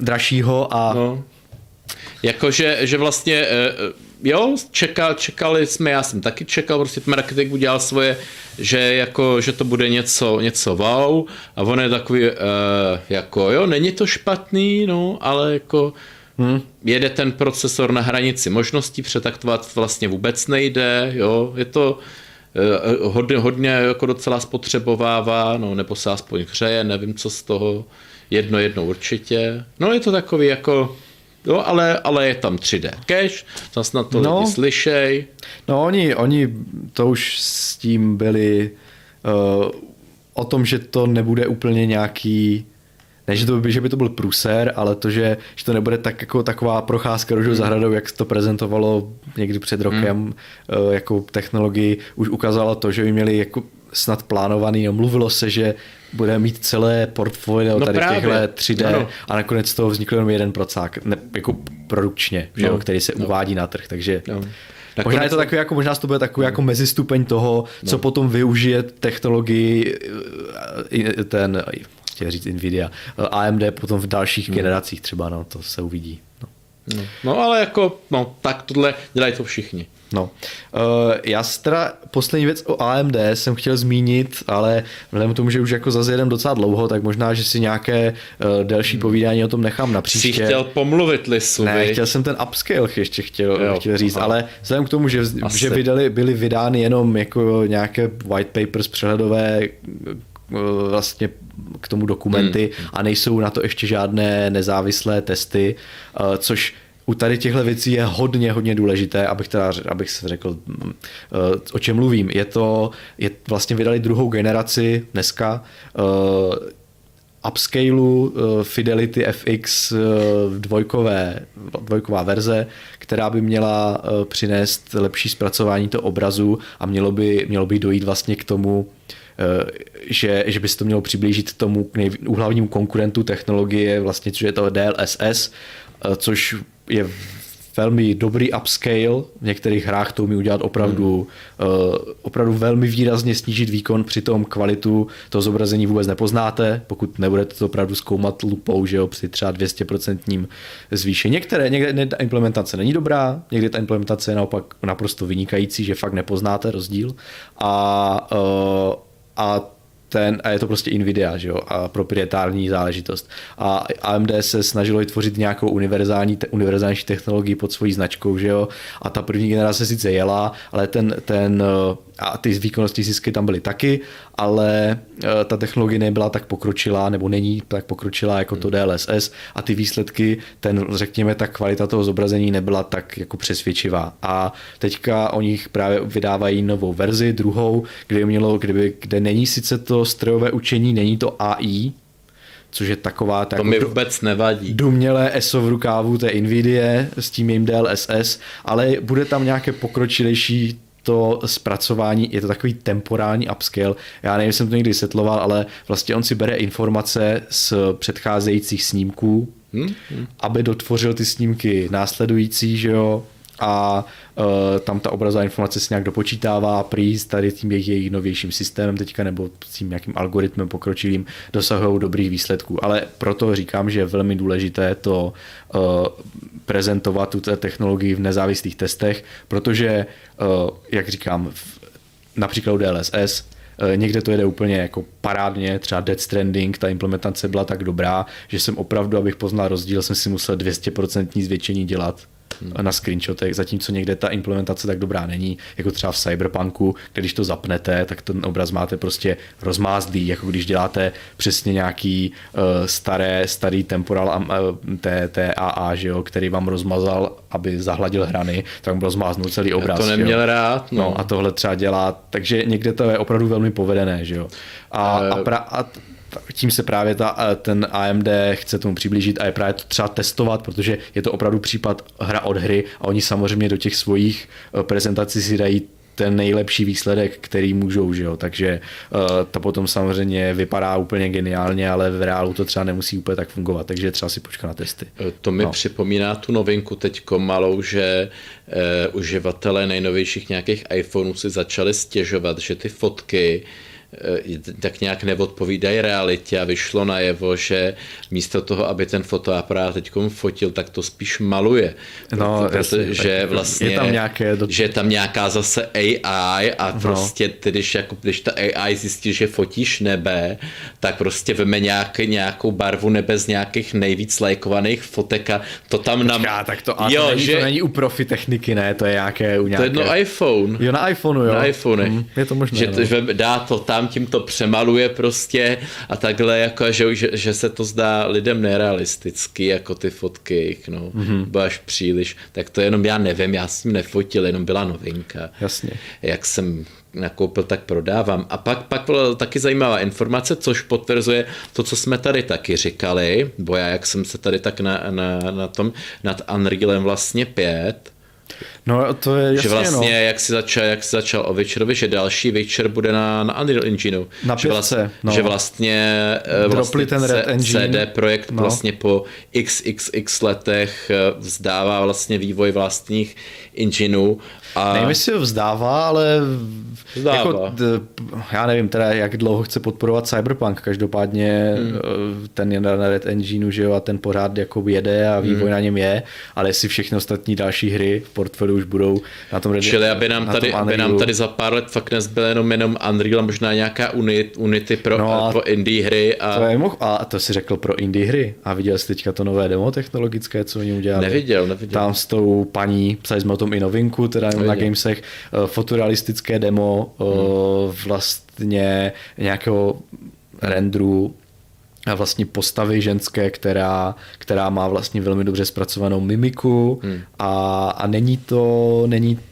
dražšího a... Jakože vlastně, jo, čekali jsme, já jsem taky čekal, prostě ten marketing udělal svoje, že to bude něco wow, a on je takový, není to špatný, ale jako... Jede ten procesor na hranici možností, přetaktovat vlastně vůbec nejde, je to hodně jako docela spotřebovává, nebo se aspoň hřeje, nevím co z toho, jednou určitě. Je to takový jako, ale je tam 3D cache, tam snad to lidi slyšej. Oni to už s tím byli o tom, že to nebude úplně nějaký... Ne, že by to byl průser, ale to, že to nebude tak, jako taková procházka rožou zahradou, jak se to prezentovalo někdy před rokem, jako technologii, už ukázalo to, že by měli jako snad plánovaný, mluvilo se, že bude mít celé portfolio tady v těchto 3D a nakonec z toho vznikl jenom jeden procák, jako produkčně, který se uvádí na trh, takže... Možná je to takový, jako, možná to bude takový jako mezistupeň toho, co potom využije technologii chtěl říct NVIDIA, AMD potom v dalších generacích třeba, to se uvidí. Ale jako, tak tohle dělají to všichni. Já teda poslední věc o AMD jsem chtěl zmínit, ale vzhledem k tomu, že už jako zase jedem docela dlouho, tak možná, že si nějaké delší povídání o tom nechám na příště. Jsi chtěl pomluvit, Lisu. Ne, chtěl jsem ten upscale ještě chtěl říct, ale vzhledem k tomu, že byly vydány jenom jako nějaké white papers přehledové vlastně k tomu dokumenty a nejsou na to ještě žádné nezávislé testy, což u tady těchto věcí je hodně, hodně důležité, abych se řekl, o čem mluvím. Vlastně vydali druhou generaci dneska upscaleu Fidelity FX dvojková verze, která by měla přinést lepší zpracování toho obrazu a mělo by dojít vlastně k tomu, že by se to mělo přiblížit tomu hlavnímu konkurentu technologie, vlastně, což je to DLSS, což je velmi dobrý upscale. V některých hrách to umí udělat opravdu velmi výrazně snížit výkon, přitom kvalitu toho zobrazení vůbec nepoznáte, pokud nebudete to opravdu zkoumat lupou, že jo, při třeba 200% zvýšení. Někde ta implementace není dobrá, někdy ta implementace je naopak naprosto vynikající, že fakt nepoznáte rozdíl a je to prostě NVIDIA, že jo, a proprietární záležitost. A AMD se snažilo vytvořit nějakou univerzálnější technologii pod svojí značkou, že jo, a ta první generace sice jela, ale ten a ty výkonnosti zisky tam byly taky, ale ta technologie nebyla tak pokročilá, nebo není tak pokročilá jako to DLSS a ty výsledky, ten řekněme ta kvalita toho zobrazení nebyla tak jako přesvědčivá. A teďka o nich právě vydávají novou verzi, druhou, kde není sice to strojové učení, není to AI, což je taková tak. To mi vůbec nevadí. Dumělé ESO v rukávu té NVIDIA s tím jejím DLSS, ale bude tam nějaké pokročilejší to zpracování, je to takový temporální upscale. Já nevím, jsem to někdy vysvětloval, ale vlastně on si bere informace z předcházejících snímků, aby dotvořil ty snímky následující, že jo, a tam ta obrazová informace se nějak dopočítává prý tady tím jejich novějším systémem teďka nebo tím nějakým algoritmem pokročilým dosahují dobrých výsledků, ale proto říkám, že je velmi důležité to prezentovat tuto technologii v nezávislých testech, protože jak říkám například u DLSS někde to jede úplně jako parádně, třeba Death Stranding, ta implementace byla tak dobrá, že jsem opravdu, abych poznal rozdíl, jsem si musel 200% zvětšení dělat na screenshotech, zatímco někde ta implementace tak dobrá není, jako třeba v Cyberpunku, když to zapnete, tak ten obraz máte prostě rozmázlý, jako když děláte přesně nějaký starý temporal TAA, že jo, který vám rozmazal, aby zahladil hrany, tak byl rozmáznul celý obraz. Já to neměl rád. No a tohle třeba dělá, takže někde to je opravdu velmi povedené, že jo. A tím se právě ten AMD chce tomu přiblížit a je právě to třeba testovat, protože je to opravdu případ hra od hry a oni samozřejmě do těch svojich prezentací si dají ten nejlepší výsledek, který můžou, že jo? Takže to potom samozřejmě vypadá úplně geniálně, ale v reálu to třeba nemusí úplně tak fungovat, takže třeba si počkat na testy. To mi připomíná tu novinku teďko malou, že uživatelé nejnovějších nějakých iPhoneů si začali stěžovat, že ty fotky tak nějak neodpovídají realitě a vyšlo najevo, že místo toho, aby ten fotoaparát teďkom fotil, tak to spíš maluje. No, protože vlastně je tam nějaké že je tam nějaká zase AI a prostě když ta AI zjistí, že fotíš nebe, tak prostě veme nějakou barvu nebe z nějakých nejvíc lajkovaných fotek a to tam nám... Tak to, jo, to, to není u profi techniky, ne? To je nějaké u nějaké... To je na iPhone. Jo, na iPhone, jo. Na iPhone. Je to možné. Že dá to tam tím to přemaluje prostě a takhle, jako, že se to zdá lidem nerealisticky, jako ty fotky, no, bylo až příliš, tak to jenom já nevím, já jsem nefotil, jenom byla novinka. Jasně. Jak jsem nakoupil, tak prodávám. A pak byla taky zajímavá informace, což potvrzuje to, co jsme tady taky říkali, bo já, jak jsem se tady tak na tom, nad Unrealem vlastně 5, no, to je jasně, že vlastně, no. jak si začal o Witcherovi, že další Witcher bude na Unreal Engineu. Na pětce, že vlastně ten Red Engine. CD Projekt vlastně po XXX letech vzdává vlastně vývoj vlastních engineů. Nevím, jestli ho vzdává, ale jako, já nevím teda, jak dlouho chce podporovat Cyberpunk, každopádně ten je na Red Engineu, že jo, a ten pořád jako jede a vývoj na něm je, ale jestli všechny ostatní další hry v portfoliu už budou na tom Red Engine. Čili aby nám tady za pár let fakt nezbyl jenom Unreal a možná nějaká Unity pro indie hry. A to si řekl pro indie hry a viděl jsi teďka to nové demo technologické, co oni udělali. Neviděl. Tam s tou paní, psali jsme o tom i novinku, teda na Gamesech, fotorealistické demo vlastně nějakého renderu a vlastně postavy ženské, která má vlastně velmi dobře zpracovanou mimiku a není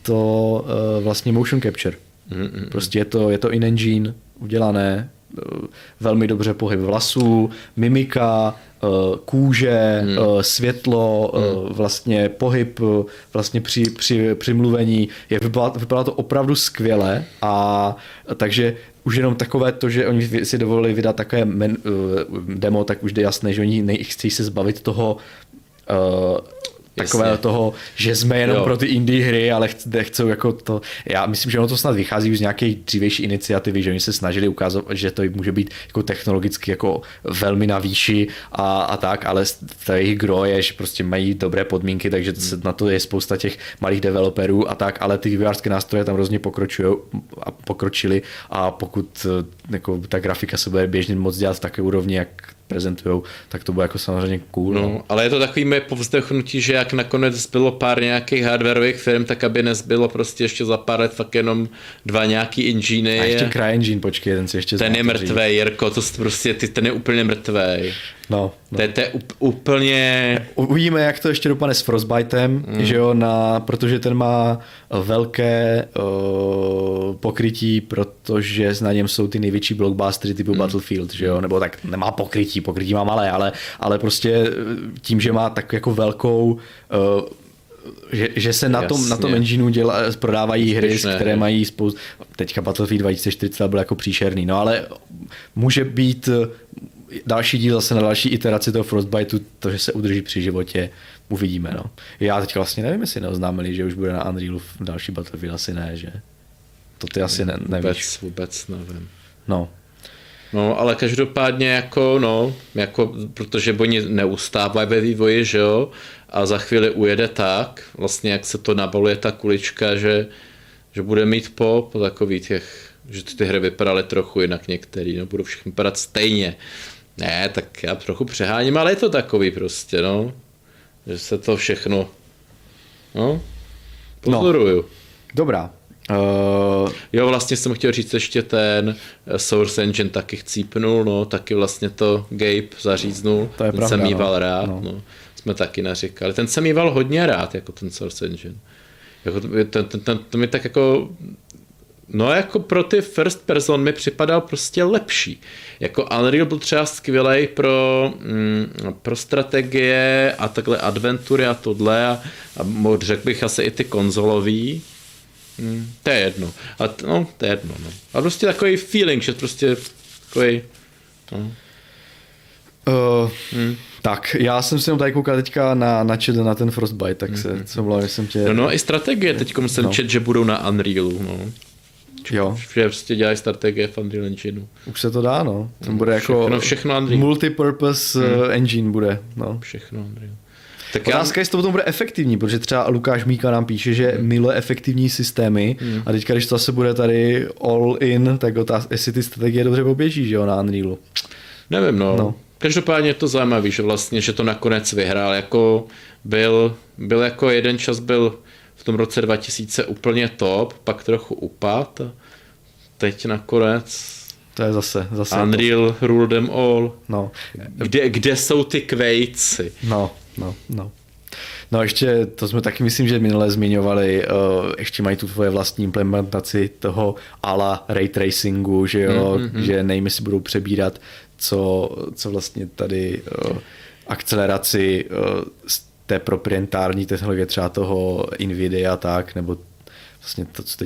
to vlastně motion capture. Prostě je to in-engine udělané, velmi dobře pohyb vlasů, mimika, kůže, světlo, vlastně pohyb, vlastně přimluvení. Vypadá to opravdu skvěle a takže už jenom takové to, že oni si dovolili vydat takové demo, tak už je jasné, že oni nechtějí se zbavit toho takového toho, že jsme jenom pro ty indie hry, ale chcou jako to, já myslím, že ono to snad vychází už z nějaké dřívější iniciativy, že oni se snažili ukázat, že to může být jako technologicky jako velmi na výši a tak, ale ta jejich gro je, že prostě mají dobré podmínky, takže na to je spousta těch malých developerů a tak, ale ty vývojářské nástroje tam hrozně pokročily a pokud jako ta grafika se bude běžně moc dělat v takové úrovni, jak prezentujou, tak to bude jako samozřejmě cool. No, ale je to takový moje povzdechnutí, že jak nakonec bylo pár nějakých hardwareových firm, tak aby nezbylo prostě ještě za pár let fakt jenom dva nějaký engine. A ještě CryEngine, počkej, ten si ještě ten je mrtvej, Jirko, to prostě, ten je úplně mrtvej. No. To je úplně... Uvidíme, jak to ještě dopadne s Frostbitem, že jo, protože ten má velké pokrytí, protože na něm jsou ty největší blockbustery typu Battlefield, že jo, nebo tak nemá pokrytí má malé, ale prostě tím, že má tak jako velkou... Že se na tom engineu prodávají hry, které mají spoustu... Teďka Battlefield 2040 byl jako příšerný, no ale může být... Další díl zase na další iteraci toho Frostbiteu, to, že se udrží při životě, uvidíme. No. Já teď vlastně nevím, jestli neoznámili, že už bude na Unrealu další Battlefield, asi ne, že? To ty asi nevíš. Vůbec nevím. No, ale každopádně jako protože oni neustávají ve vývoji, že jo, a za chvíli ujede tak, vlastně jak se to nabaluje ta kulička, že bude mít po takových těch, že ty hry vypadaly trochu jinak některý, no budou všechny vypadat stejně. Ne, tak já trochu přeháním, ale je to takový prostě, no. Že se to všechno, pozoruju. No. Dobrá. Jo, vlastně jsem chtěl říct ještě ten Source Engine taky chcípnul, no, taky vlastně to Gabe zaříznul, to je pravda, jsem mýval rád, no. Jsme taky naříkali. Ten jsem mýval hodně rád, jako ten Source Engine. Jako to mi tak jako... No jako pro ty first person mi připadal prostě lepší. Jako Unreal byl třeba skvělej pro strategie a takhle adventury a tohle a řekl bych asi i ty konzolový. To je jedno. No. A prostě takový feeling, že prostě takový... Tak, já jsem si jenom tady koukal teďka na chat na ten Frostbite, tak se mluvím, jsem tě... No i strategie teďkom jsem chat, že budou na Unrealu, Jo. Že prostě dělají strategie v Unreal Engineu. Už se to dá, no. Ten bude všechno Unreal. Multipurpose engine bude, no. Všechno Unreal. Tak otázka, jestli to potom bude efektivní, protože třeba Lukáš Míka nám píše, že miluje efektivní systémy a teďka, když to zase bude tady all in, tak otázka, jestli ty strategie dobře poběží, že jo, na Unrealu. Nevím, no. Každopádně je to zajímavé, že vlastně, že to nakonec vyhrál, jako byl jako jeden čas byl v tom roce 2000 úplně top, pak trochu upad a teď nakonec to je zase Unreal to. Rule them all. No. Kde jsou ty kvejci? No ještě, to jsme taky myslím, že minule zmiňovali, ještě mají tu tvoje vlastní implementaci toho ala ray tracingu, že jo, že nejmy si budou přebírat co vlastně tady akceleraci té proprietární technologie třeba toho NVIDIA tak, nebo vlastně to, co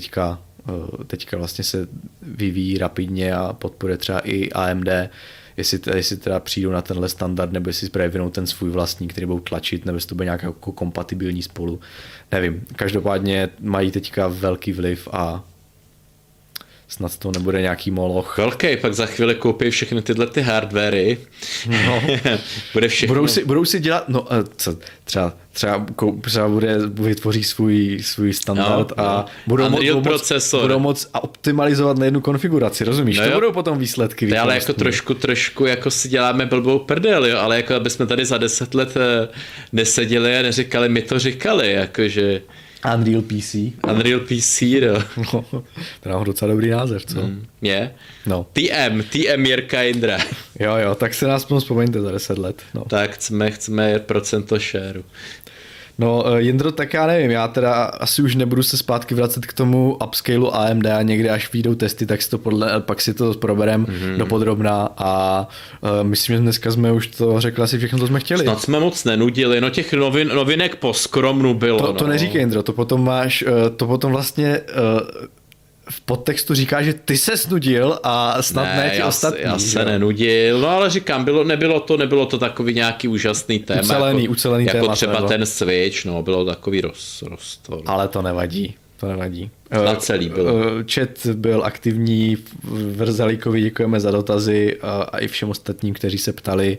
teďka vlastně se vyvíjí rapidně a podporuje třeba i AMD, jestli teda přijdou na tenhle standard, nebo jestli projevinou ten svůj vlastní, který budou tlačit, nebo jestli to bude nějak jako kompatibilní spolu, nevím. Každopádně mají teďka velký vliv a snad to nebude nějaký moloch. Velký, pak za chvíli koupí všechny tyhle ty hardwary. No. Bude všechno. Budou si dělat, no co, třeba vytvoří svůj standard a budou moc optimalizovat na jednu konfiguraci, rozumíš? To budou potom výsledky. To ale jako trošku jako si děláme blbou prdel, jo, ale jako aby jsme tady za 10 let neseděli a neříkali, my to říkali, jakože... Unreal PC, no. To nám docela dobrý název, co? No. TM Jirka Indra. Jo, tak se nás vzpomeňte za 10 let. No. Tak chceme procento share. No, Jindro, tak já nevím, já teda asi už nebudu se zpátky vracet k tomu upscalu AMD a někde až vyjdou testy, tak si to pak si to proberem dopodrobná a myslím, že dneska jsme už to řekli asi všechno, co jsme chtěli. Snad jsme moc nenudili, no těch novinek po skromnu bylo. To neříkej, Jindro, to potom máš, to potom vlastně... v podtextu říká, že ty se snudil a snad ne ti ostatní. Já se nenudil, no ale říkám, nebylo to takový nějaký úžasný téma. Ucelený jako téma. Jako třeba ten Switch, no, bylo takový rozstor. Ale to nevadí. to nevadí. Celý byl. Chat byl aktivní, Vrzalíkovi děkujeme za dotazy a i všem ostatním, kteří se ptali.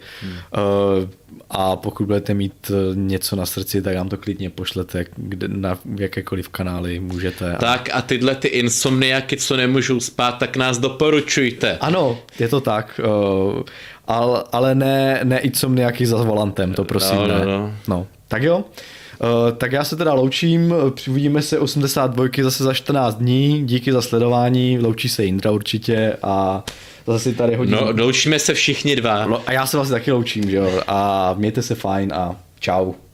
A pokud budete mít něco na srdci, tak nám to klidně pošlete, na jakékoliv kanály můžete. Tak a tyhle ty insomniaky, co nemůžou spát, tak nás doporučujte. Ano, je to tak. Ale ne insomniaky za volantem, to prosím ne. No. Tak jo. Tak já se teda loučím, uvidíme se 82 zase za 14 dní, díky za sledování, loučí se Jindra určitě a zase tady hodíme. No, loučíme se všichni dva. A já se vlastně taky loučím, že jo, a mějte se fajn a čau.